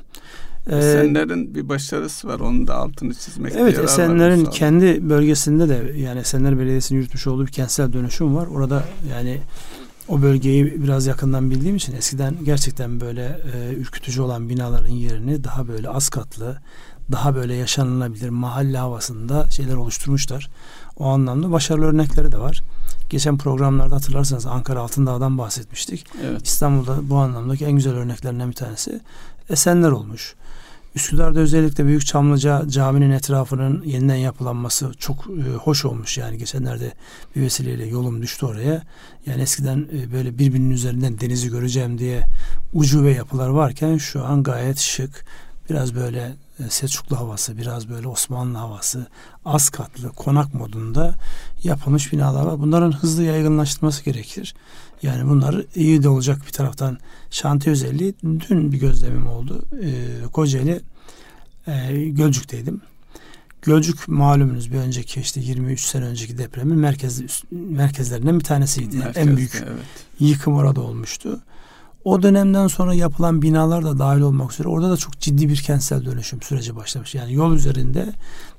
Esenler'in bir başarısı var, onun da altını çizmek. Evet, Esenler'in kendi bölgesinde de yani Esenler Belediyesi'nin yürütmüş olduğu bir kentsel dönüşüm var. Orada yani o bölgeyi biraz yakından bildiğim için eskiden gerçekten böyle e, ürkütücü olan binaların yerini daha böyle az katlı, daha böyle yaşanılabilir mahalle havasında şeyler oluşturmuşlar. O anlamda başarılı örnekleri de var. Geçen programlarda hatırlarsanız Ankara Altındağ'dan bahsetmiştik. Evet. İstanbul'da bu anlamdaki en güzel örneklerinden bir tanesi Esenler olmuş. Üsküdar'da özellikle Büyük Çamlıca caminin etrafının yeniden yapılanması çok e, hoş olmuş. Yani geçenlerde bir vesileyle yolum düştü oraya. Yani eskiden e, böyle birbirinin üzerinden denizi göreceğim diye ucube yapılar varken şu an gayet şık, biraz böyle Selçuklu havası, biraz böyle Osmanlı havası, az katlı, konak modunda yapılmış binalar var. Bunların hızlı yaygınlaştırılması gerekir. Yani bunlar iyi de olacak bir taraftan şantiye özelliği. Dün bir gözlemim oldu. Ee, Kocaeli, e, Gölcük'teydim. Gölcük malumunuz bir önceki işte yirmi üç sene önceki depremin merkez, merkezlerinden bir tanesiydi. Merkezde, en büyük evet. Yıkım orada olmuştu. O dönemden sonra yapılan binalar da dahil olmak üzere orada da çok ciddi bir kentsel dönüşüm süreci başlamış. Yani yol üzerinde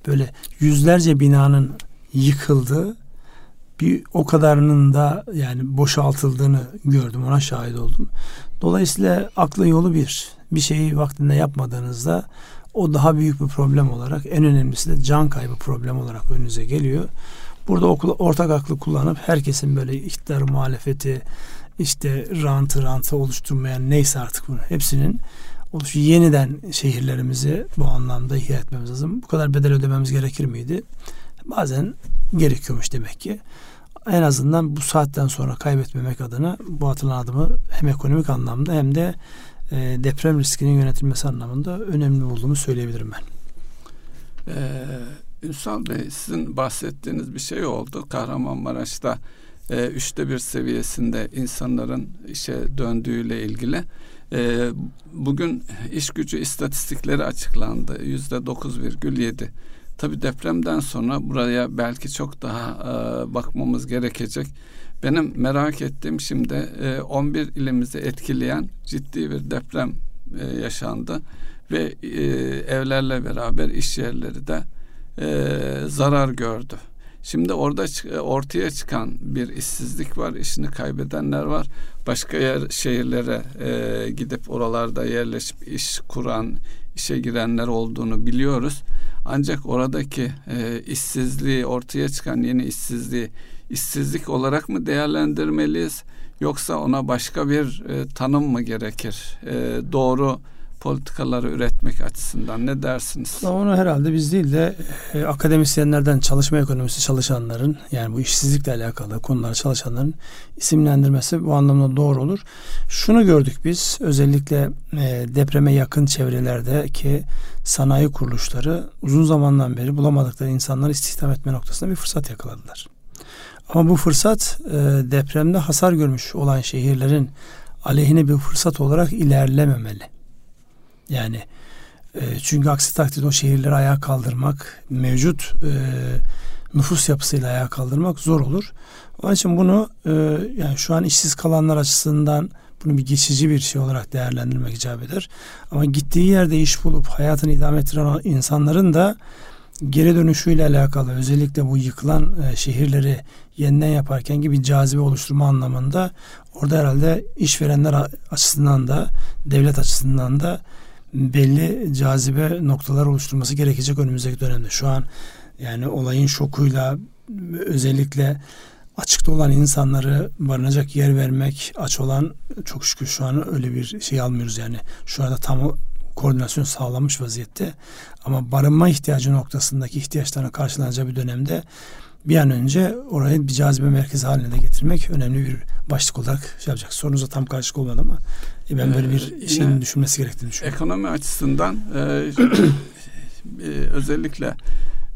böyle yüzlerce binanın yıkıldığı, bir o kadarının da yani boşaltıldığını gördüm, ona şahit oldum. Dolayısıyla aklın yolu bir. Bir şeyi vaktinde yapmadığınızda o daha büyük bir problem olarak, en önemlisi de can kaybı problemi olarak önünüze geliyor. Burada ortak aklı kullanıp herkesin böyle iktidar muhalefeti, İşte rantı rantı oluşturmayan neyse artık bunu hepsinin oluşu, yeniden şehirlerimizi bu anlamda ihya etmemiz lazım. Bu kadar bedel ödememiz gerekir miydi? Bazen gerekiyormuş demek ki. En azından bu saatten sonra kaybetmemek adına bu atılan adımı hem ekonomik anlamda hem de e, deprem riskinin yönetilmesi anlamında önemli olduğunu söyleyebilirim ben. Ee, Ünsal Bey, sizin bahsettiğiniz bir şey oldu. Kahramanmaraş'ta E, üçte bir seviyesinde insanların işe döndüğüyle ilgili. E, bugün iş gücü istatistikleri açıklandı. Yüzde dokuz virgül yedi. Tabii depremden sonra buraya belki çok daha e, bakmamız gerekecek. Benim merak ettiğim şimdi e, on bir ilimizi etkileyen ciddi bir deprem e, yaşandı. Ve e, evlerle beraber iş yerleri de e, zarar gördü. Şimdi orada ortaya çıkan bir işsizlik var, işini kaybedenler var. Başka yer, şehirlere e, gidip oralarda yerleşip iş kuran, işe girenler olduğunu biliyoruz. Ancak oradaki e, işsizliği, ortaya çıkan yeni işsizliği işsizlik olarak mı değerlendirmeliyiz? Yoksa ona başka bir e, tanım mı gerekir? E, doğru politikaları üretmek açısından ne dersiniz? Onu herhalde biz değil de e, akademisyenlerden, çalışma ekonomisi çalışanların, yani bu işsizlikle alakalı konulara çalışanların isimlendirmesi bu anlamda doğru olur. Şunu gördük biz, özellikle e, depreme yakın çevrelerdeki sanayi kuruluşları uzun zamandan beri bulamadıkları insanları istihdam etme noktasında bir fırsat yakaladılar. Ama bu fırsat e, depremde hasar görmüş olan şehirlerin aleyhine bir fırsat olarak ilerlememeli. Yani e, çünkü aksi takdirde o şehirleri ayağa kaldırmak, mevcut e, nüfus yapısıyla ayağa kaldırmak zor olur. Onun için bunu e, yani şu an işsiz kalanlar açısından bunu bir geçici bir şey olarak değerlendirmek icap eder. Ama gittiği yerde iş bulup hayatını idame ettiren insanların da geri dönüşüyle alakalı, özellikle bu yıkılan e, şehirleri yeniden yaparken gibi cazibe oluşturma anlamında orada herhalde işverenler açısından da devlet açısından da belli cazibe noktaları oluşturması gerekecek önümüzdeki dönemde. Şu an yani olayın şokuyla özellikle açıkta olan insanları barınacak yer vermek, aç olan, çok şükür şu an öyle bir şey almıyoruz yani. Şu anda tam koordinasyon sağlanmış vaziyette. Ama barınma ihtiyacı noktasındaki ihtiyaçlarına karşılanacağı bir dönemde bir an önce orayı bir cazibe merkezi haline de getirmek önemli bir başlık olarak şey yapacak. Sorunuza tam karşılık olmadı ama e ben böyle bir ee, şeyin düşünmesi gerektiğini düşünüyorum. Ekonomi açısından e, özellikle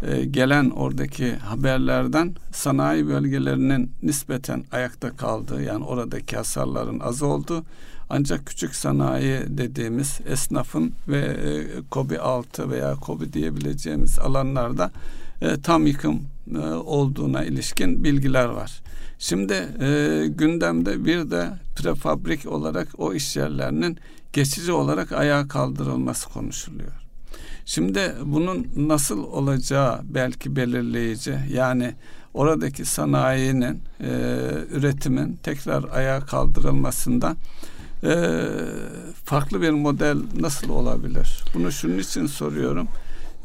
e, gelen oradaki haberlerden sanayi bölgelerinin nispeten ayakta kaldığı, yani oradaki hasarların az olduğu, ancak küçük sanayi dediğimiz esnafın ve e, KOBİ altı veya KOBİ diyebileceğimiz alanlarda e, tam yıkım e, olduğuna ilişkin bilgiler var. Şimdi e, gündemde bir de prefabrik olarak o iş yerlerinin geçici olarak ayağa kaldırılması konuşuluyor. Şimdi bunun nasıl olacağı belki belirleyici. Yani oradaki sanayinin, e, üretimin tekrar ayağa kaldırılmasında Ee, farklı bir model nasıl olabilir? Bunu şunun için soruyorum.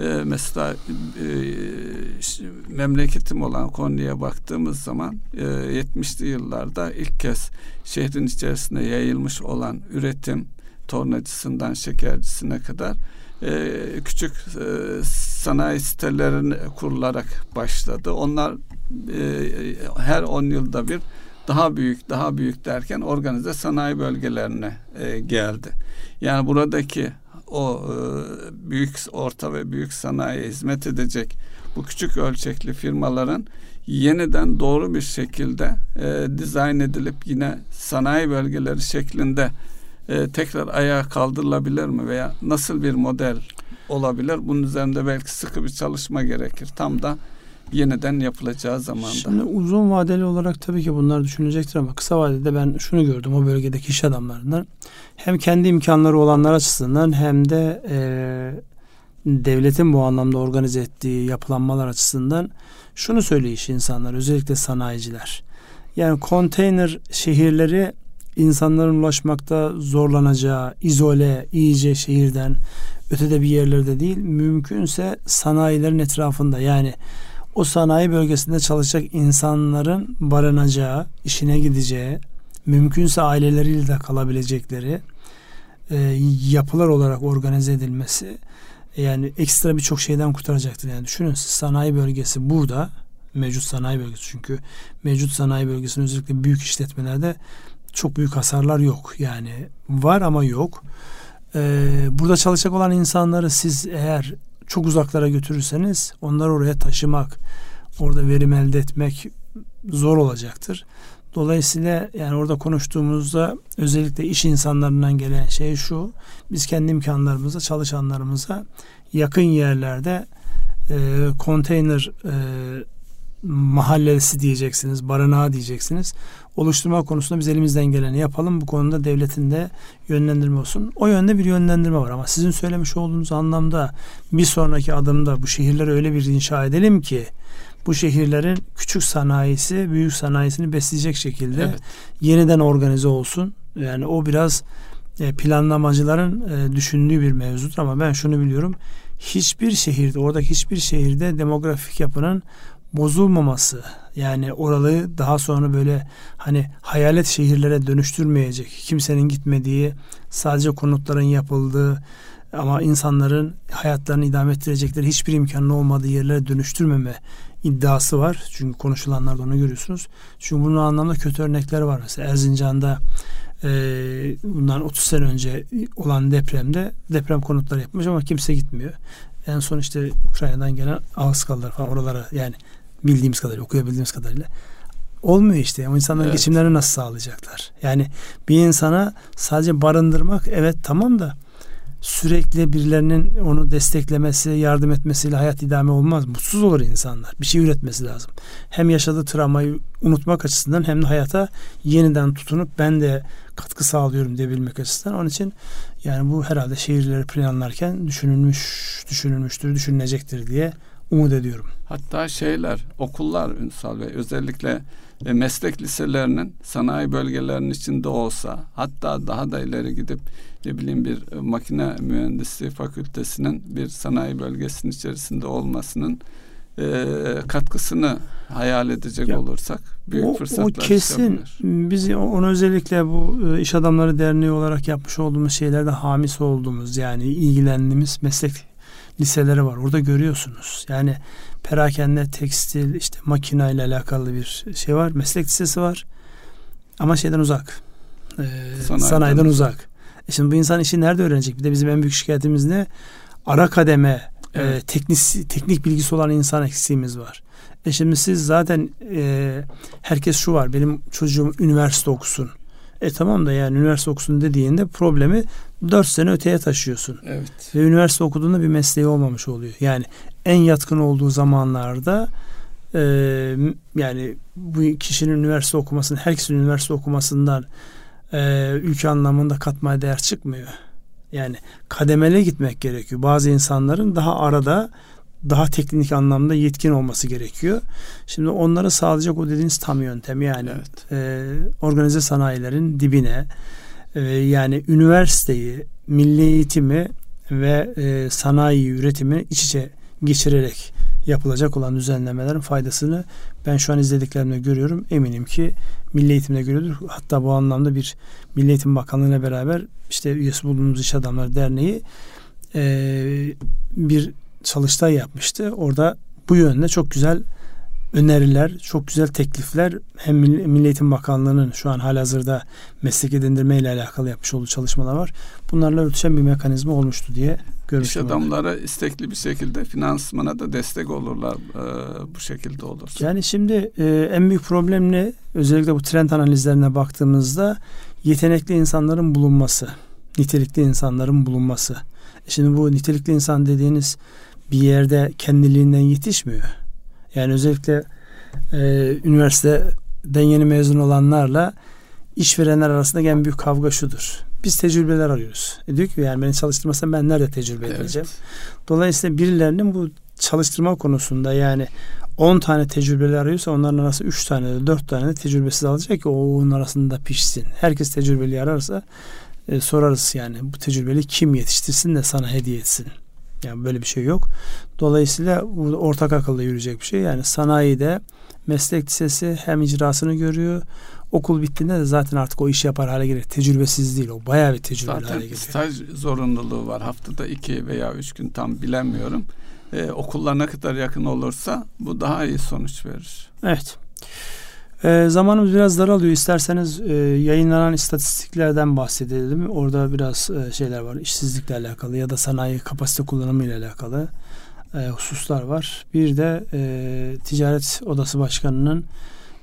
Ee, mesela e, memleketim olan Konya'ya baktığımız zaman e, yetmişli yıllarda ilk kez şehrin içerisinde yayılmış olan üretim, tornacısından şekercisine kadar e, küçük e, sanayi sitelerine kurularak başladı. Onlar e, her on yılda bir daha büyük, daha büyük derken organize sanayi bölgelerine e, geldi. Yani buradaki o e, büyük, orta ve büyük sanayiye hizmet edecek bu küçük ölçekli firmaların yeniden doğru bir şekilde e, dizayn edilip yine sanayi bölgeleri şeklinde e, tekrar ayağa kaldırılabilir mi? Veya nasıl bir model olabilir? Bunun üzerinde belki sıkı bir çalışma gerekir. Tam da yeniden yapılacağı zamanda. Şimdi uzun vadeli olarak tabii ki bunlar düşünülecektir ama kısa vadede ben şunu gördüm o bölgedeki iş adamlarından. Hem kendi imkanları olanlar açısından hem de e, devletin bu anlamda organize ettiği yapılanmalar açısından şunu söyleyişi insanlar, özellikle sanayiciler. Yani konteyner şehirleri insanların ulaşmakta zorlanacağı, izole, iyice şehirden ötede bir yerlerde değil, mümkünse sanayilerin etrafında, yani o sanayi bölgesinde çalışacak insanların barınacağı, işine gideceği, mümkünse aileleriyle de kalabilecekleri e, yapılar olarak organize edilmesi yani ekstra birçok şeyden kurtaracaktır. Yani düşünün siz, sanayi bölgesi burada, mevcut sanayi bölgesi, çünkü mevcut sanayi bölgesinin özellikle büyük işletmelerde çok büyük hasarlar yok. Yani var ama yok. E, burada çalışacak olan insanları siz eğer çok uzaklara götürürseniz onları oraya taşımak, orada verim elde etmek zor olacaktır. Dolayısıyla yani orada konuştuğumuzda özellikle iş insanlarından gelen şey şu: biz kendi imkanlarımıza, çalışanlarımıza yakın yerlerde e, konteyner e, mahallesi diyeceksiniz, barınağı diyeceksiniz, oluşturma konusunda biz elimizden geleni yapalım. Bu konuda devletin de yönlendirme olsun. O yönde bir yönlendirme var ama sizin söylemiş olduğunuz anlamda bir sonraki adımda bu şehirleri öyle bir inşa edelim ki bu şehirlerin küçük sanayisi büyük sanayisini besleyecek şekilde, evet, yeniden organize olsun. Yani o biraz planlamacıların düşündüğü bir mevzudur ama ben şunu biliyorum: hiçbir şehirde, oradaki hiçbir şehirde demografik yapının bozulmaması, yani oraları daha sonra böyle hani hayalet şehirlere dönüştürmeyecek, kimsenin gitmediği, sadece konutların yapıldığı ama insanların hayatlarını idame ettirecekleri hiçbir imkanı olmadığı yerlere dönüştürmeme iddiası var. Çünkü konuşulanlarda onu görüyorsunuz. Çünkü bunun anlamda kötü örnekler var. Mesela Erzincan'da e, bundan otuz sene önce olan depremde deprem konutları yapmış ama kimse gitmiyor. En son işte Ukrayna'dan gelen Ağızkalılar falan oralara, yani bildiğimiz kadarıyla, okuyabildiğimiz kadarıyla olmuyor işte. O insanların evet. geçimlerini nasıl sağlayacaklar? Yani bir insana sadece barındırmak, evet tamam da sürekli birilerinin onu desteklemesi, yardım etmesiyle hayat idame olmaz. Mutsuz olur insanlar. Bir şey üretmesi lazım. Hem yaşadığı travmayı unutmak açısından hem de hayata yeniden tutunup ben de katkı sağlıyorum diyebilmek açısından. Onun için yani bu herhalde şehirleri planlarken düşünülmüş, düşünülmüştür, düşünülecektir diye umut ediyorum. Hatta şeyler, okullar Ünsal Bey, özellikle meslek liselerinin sanayi bölgelerinin içinde olsa, hatta daha da ileri gidip ne bileyim bir makine mühendisliği fakültesinin bir sanayi bölgesinin içerisinde olmasının e, katkısını hayal edecek ya, olursak büyük o, fırsatlar çıkabilir. O kesin. Biz onu özellikle bu İş Adamları Derneği olarak yapmış olduğumuz şeylerde hamisi olduğumuz, yani ilgilendiğimiz meslek liseleri var. Orada görüyorsunuz. Yani perakende, tekstil, işte makina ile alakalı bir şey var. Meslek lisesi var. Ama şeyden uzak. Ee, sanayiden, sanayiden uzak. E şimdi bu insan işi nerede öğrenecek? Bir de bizim en büyük şikayetimiz ne? Ara kademe, evet. e, teknik, teknik bilgisi olan insan eksiğimiz var. E şimdi siz zaten e, herkes şu var. Benim çocuğum üniversite okusun. E tamam da yani üniversite okusun dediğinde problemi dört sene öteye taşıyorsun. Evet. Ve üniversite okuduğunda bir mesleği olmamış oluyor. Yani en yatkın olduğu zamanlarda e, yani bu kişinin üniversite okumasını, herkesin üniversite okumasından e, ülke anlamında katmaya değer çıkmıyor. Yani kademeli gitmek gerekiyor. Bazı insanların daha arada, daha teknik anlamda yetkin olması gerekiyor. Şimdi onları sağlayacak o dediğiniz tam yöntem, yani evet. e, organize sanayilerin dibine e, yani üniversiteyi, milli eğitimi ve e, sanayi üretimi iç içe geçirerek yapılacak olan düzenlemelerin faydasını ben şu an izlediklerimde görüyorum. Eminim ki milli eğitimde görüyordur. Hatta bu anlamda bir Milli Eğitim Bakanlığı'yla beraber işte üyesi bulunduğumuz İş Adamları Derneği e, bir çalıştay yapmıştı. Orada bu yönde çok güzel öneriler, çok güzel teklifler hem Milli Eğitim Bakanlığı'nın şu an halihazırda meslek edindirme ile alakalı yapmış olduğu çalışmalar var. Bunlarla örtüşen bir mekanizma olmuştu diye görmüştüm. İş adamları orada istekli bir şekilde finansmana da destek olurlar. Ee, bu şekilde olur. Yani şimdi e, en büyük problem ne? Özellikle bu trend analizlerine baktığımızda yetenekli insanların bulunması, nitelikli insanların bulunması. Şimdi bu nitelikli insan dediğiniz bir yerde kendiliğinden yetişmiyor. Yani özellikle e, üniversiteden yeni mezun olanlarla işverenler arasında en büyük kavga şudur. Biz tecrübeler arıyoruz. E diyor ki yani beni çalıştırmasam ben nerede tecrübe evet. edeceğim? Dolayısıyla birilerinin bu çalıştırma konusunda, yani on tane tecrübeli arıyorsa onların arasında üç tane de dört tane de tecrübesiz alacak ki o onun arasında pişsin. Herkes tecrübeli ararsa E, sorarız yani bu tecrübeli kim yetiştirsin de sana hediye etsin. Yani böyle bir şey yok. Dolayısıyla burada ortak akılla yürüyecek bir şey. Yani sanayide meslek lisesi hem icrasını görüyor. Okul bittiğinde de zaten artık o iş yapar hale gelir. Tecrübesiz değil. O bayağı bir tecrübeli zaten hale gelir. Zaten staj zorunluluğu var. Haftada iki veya üç gün tam bilemiyorum. Ee, okullar ne kadar yakın olursa bu daha iyi sonuç verir. Evet. E, zamanımız biraz daralıyor. İsterseniz e, yayınlanan istatistiklerden bahsedelim. Orada biraz e, şeyler var. İşsizlikle alakalı ya da sanayi kapasite kullanımı ile alakalı e, hususlar var. Bir de e, Ticaret Odası Başkanı'nın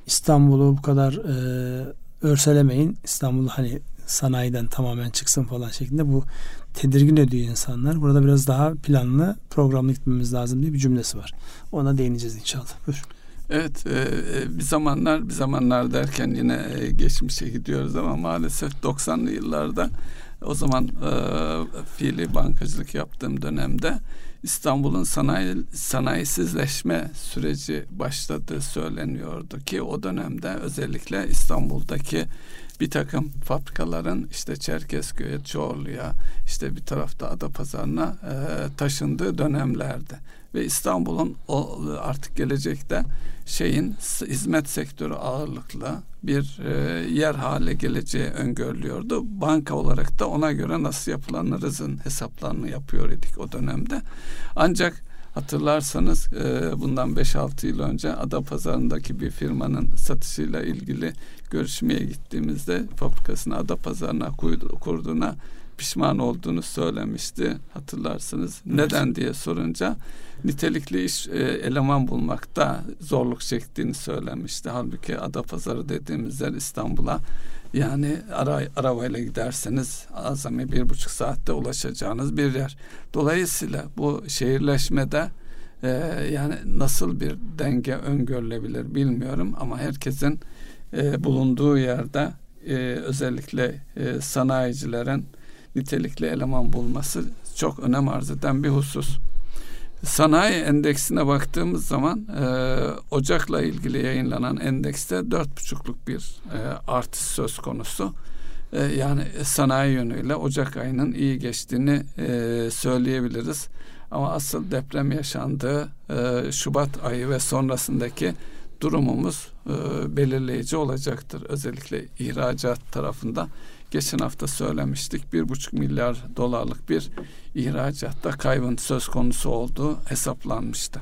İstanbul'u bu kadar e, örselemeyin. İstanbul hani sanayiden tamamen çıksın falan şeklinde bu tedirgin ediyor insanlar. Burada biraz daha planlı, programlı gitmemiz lazım diye bir cümlesi var. Ona değineceğiz inşallah. Buyurun. Evet, e, bir zamanlar bir zamanlar derken yine e, geçmişe gidiyoruz ama maalesef doksanlı yıllarda o zaman e, fiili bankacılık yaptığım dönemde İstanbul'un sanayi, sanayisizleşme süreci başladığı söyleniyordu ki o dönemde özellikle İstanbul'daki bir takım fabrikaların işte Çerkezköy'e, Çorlu'ya, işte bir tarafta Adapazarı'na e, taşındığı dönemlerdi. Ve İstanbul'un o artık gelecekte şeyin hizmet sektörü ağırlıklı bir e, yer hale geleceği öngörülüyordu. Banka olarak da ona göre nasıl yapılanırızın hesaplarını yapıyor idik o dönemde. Ancak hatırlarsanız e, bundan beş altı yıl önce Adapazarı'ndaki bir firmanın satışıyla ilgili görüşmeye gittiğimizde fabrikasını Adapazarı'na kurduğuna pişman olduğunu söylemişti, hatırlarsınız. Evet. Neden diye sorunca nitelikli iş e, eleman bulmakta zorluk çektiğini söylemişti. Halbuki Adapazarı dediğimiz yer İstanbul'a yani ara, arabayla giderseniz azami bir buçuk saatte ulaşacağınız bir yer. Dolayısıyla bu şehirleşmede e, yani nasıl bir denge öngörülebilir bilmiyorum ama herkesin e, bulunduğu yerde e, özellikle e, sanayicilerin nitelikli eleman bulması çok önem arz eden bir husus. Sanayi endeksine baktığımız zaman e, Ocak'la ilgili yayınlanan endekste dört buçukluk bir e, artış söz konusu. E, yani sanayi yönüyle Ocak ayının iyi geçtiğini e, söyleyebiliriz. Ama asıl deprem yaşandığı e, Şubat ayı ve sonrasındaki durumumuz e, belirleyici olacaktır. Özellikle ihracat tarafında. Geçen hafta söylemiştik, bir buçuk milyar dolarlık bir ihracatta kaybın söz konusu olduğu hesaplanmıştı.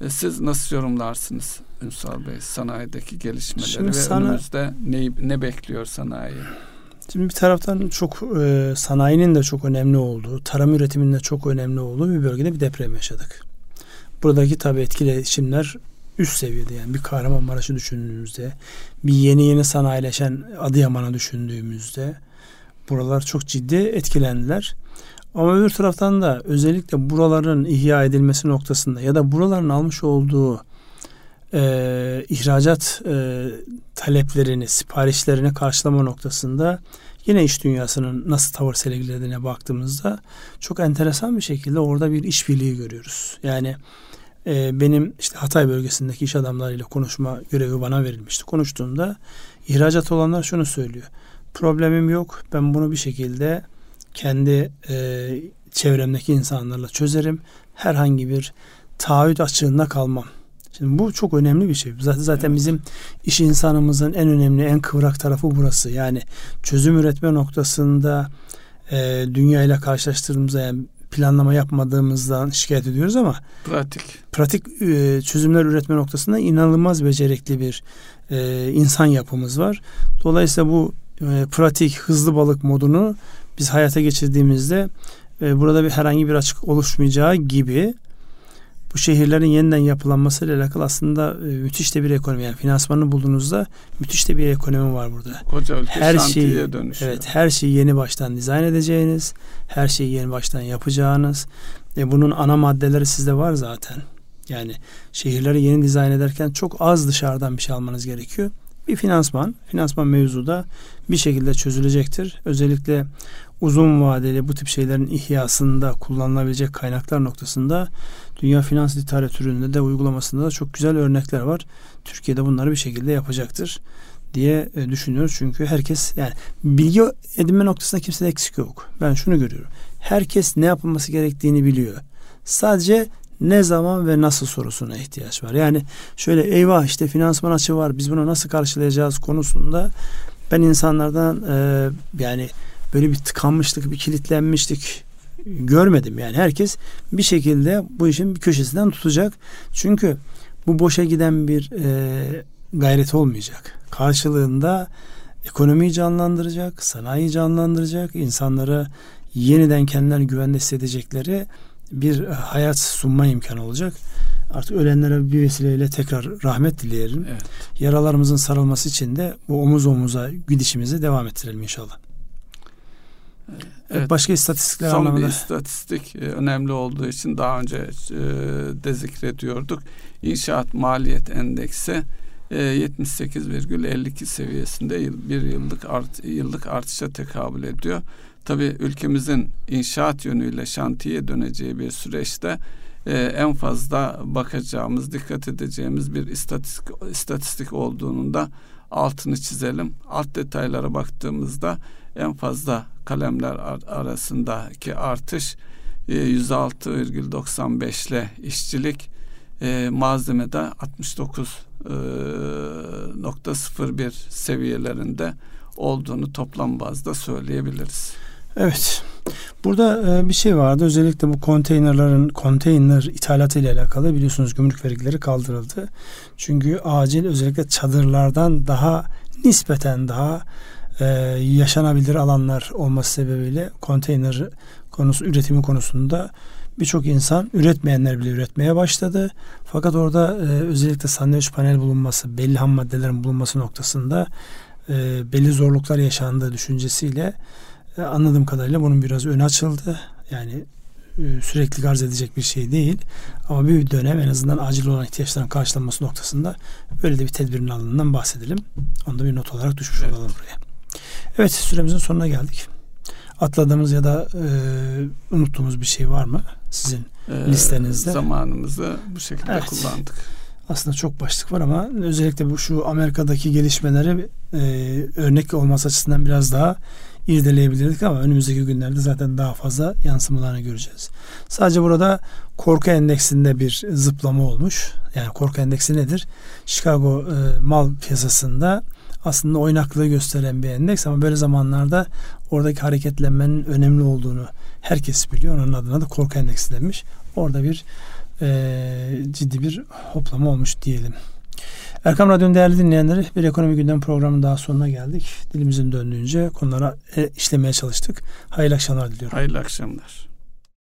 E siz nasıl yorumlarsınız Ünsal Bey sanayideki gelişmeleri Şimdi ve sana, önümüzde ne, ne bekliyor sanayi? Şimdi bir taraftan çok e, sanayinin de çok önemli olduğu, tarım üretiminin de çok önemli olduğu bir bölgede bir deprem yaşadık. Buradaki tabii etkileşimler üst seviyede, yani bir Kahramanmaraş'ı düşündüğümüzde, bir yeni yeni sanayileşen Adıyaman'ı düşündüğümüzde buralar çok ciddi etkilendiler. Ama öbür taraftan da özellikle buraların ihya edilmesi noktasında ya da buraların almış olduğu e, ihracat e, taleplerini, siparişlerini karşılama noktasında yine iş dünyasının nasıl tavır sergilediğine baktığımızda çok enteresan bir şekilde orada bir işbirliği görüyoruz. Yani benim işte Hatay bölgesindeki iş adamlarıyla konuşma görevi bana verilmişti. Konuştuğumda ihracat olanlar şunu söylüyor. Problemim yok. Ben bunu bir şekilde kendi e, çevremdeki insanlarla çözerim. Herhangi bir taahhüt açığında kalmam. Şimdi bu çok önemli bir şey. Zaten, zaten evet. Bizim iş insanımızın en önemli, en kıvrak tarafı burası. Yani çözüm üretme noktasında e, dünyayla karşılaştırdığımızda, yani planlama yapmadığımızdan şikayet ediyoruz ama pratik pratik e, çözümler üretme noktasında inanılmaz becerikli bir e, insan yapımız var. Dolayısıyla bu e, pratik hızlı balık modunu biz hayata geçirdiğimizde e, burada bir herhangi bir açık oluşmayacağı gibi bu şehirlerin yeniden yapılanmasıyla alakalı aslında e, müthiş de bir ekonomi, yani finansmanı bulduğunuzda müthiş de bir ekonomi var burada. Koca ülke her şantiye dönüşüyor. Evet, her şeyi yeni baştan dizayn edeceğiniz, her şeyi yeni baştan yapacağınız. E, bunun ana maddeleri sizde var zaten. Yani şehirleri yeni dizayn ederken çok az dışarıdan bir şey almanız gerekiyor. Bir finansman, finansman mevzu da bir şekilde çözülecektir. Özellikle uzun vadeli bu tip şeylerin ihyasında kullanılabilecek kaynaklar noktasında dünya finans literatüründe de uygulamasında da çok güzel örnekler var. Türkiye'de bunları bir şekilde yapacaktır diye düşünüyoruz. Çünkü herkes, yani bilgi edinme noktasında kimse eksik yok. Ben şunu görüyorum. Herkes ne yapılması gerektiğini biliyor. Sadece ne zaman ve nasıl sorusuna ihtiyaç var. Yani şöyle eyvah işte finansman açığı var, biz bunu nasıl karşılayacağız konusunda ben insanlardan e, yani böyle bir tıkanmışlık, bir kilitlenmişlik görmedim. Yani herkes bir şekilde bu işin bir köşesinden tutacak. Çünkü bu boşa giden bir e, gayret olmayacak. Karşılığında ekonomiyi canlandıracak, sanayiyi canlandıracak, insanlara yeniden kendilerini güvende hissedecekleri bir hayat sunma imkanı olacak. Artık ölenlere bir vesileyle tekrar rahmet dileyelim. Evet. Yaralarımızın sarılması için de bu omuz omuza gidişimizi devam ettirelim inşallah. Evet. Başka istatistikler Son anlamında. Son bir istatistik önemli olduğu için daha önce de zikrediyorduk. İnşaat maliyet endeksi yetmiş sekiz virgül elli iki seviyesinde bir yıllık, art, yıllık artışa tekabül ediyor. Tabii ülkemizin inşaat yönüyle şantiye döneceği bir süreçte e, en fazla bakacağımız, dikkat edeceğimiz bir istatistik, istatistik olduğunun da altını çizelim. Alt detaylara baktığımızda en fazla kalemler arasındaki artış e, yüz altı virgül doksan beş ile işçilik, e, malzemede altmış dokuz virgül sıfır bir seviyelerinde olduğunu toplam bazda söyleyebiliriz. Evet. Burada e, bir şey vardı. Özellikle bu konteynerların konteyner ithalatı ile alakalı biliyorsunuz gümrük vergileri kaldırıldı. Çünkü acil özellikle çadırlardan daha nispeten daha e, yaşanabilir alanlar olması sebebiyle konteyner konusu üretimi konusunda birçok insan, üretmeyenler bile üretmeye başladı. Fakat orada e, özellikle sandviç panel bulunması, belli ham maddelerin bulunması noktasında E, belli zorluklar yaşandığı düşüncesiyle e, anladığım kadarıyla bunun biraz ön açıldı. Yani e, sürekli garz edecek bir şey değil. Ama bir dönem en azından acil olan ihtiyaçların karşılanması noktasında öyle de bir tedbirin alındığından bahsedelim. Onu da bir not olarak düşmüş evet. olalım buraya. Evet, süremizin sonuna geldik. Atladığımız ya da e, unuttuğumuz bir şey var mı sizin ee, listenizde? Zamanımızı bu şekilde evet. kullandık. Aslında çok başlık var ama özellikle bu şu Amerika'daki gelişmeleri e, örnek olması açısından biraz daha irdeleyebilirdik ama önümüzdeki günlerde zaten daha fazla yansımalarını göreceğiz. Sadece burada korku endeksinde bir zıplama olmuş. Yani korku endeksi nedir? Chicago e, mal piyasasında aslında oynaklığı gösteren bir endeks ama böyle zamanlarda oradaki hareketlenmenin önemli olduğunu herkes biliyor. Onun adına da korku endeksi denmiş. Orada bir Ee, ciddi bir hoplama olmuş diyelim. Erkam Radyo'nun değerli dinleyenleri, bir ekonomi gündem programının daha sonuna geldik. Dilimizin döndüğünce konulara işlemeye çalıştık. Hayırlı akşamlar diliyorum. Hayırlı akşamlar.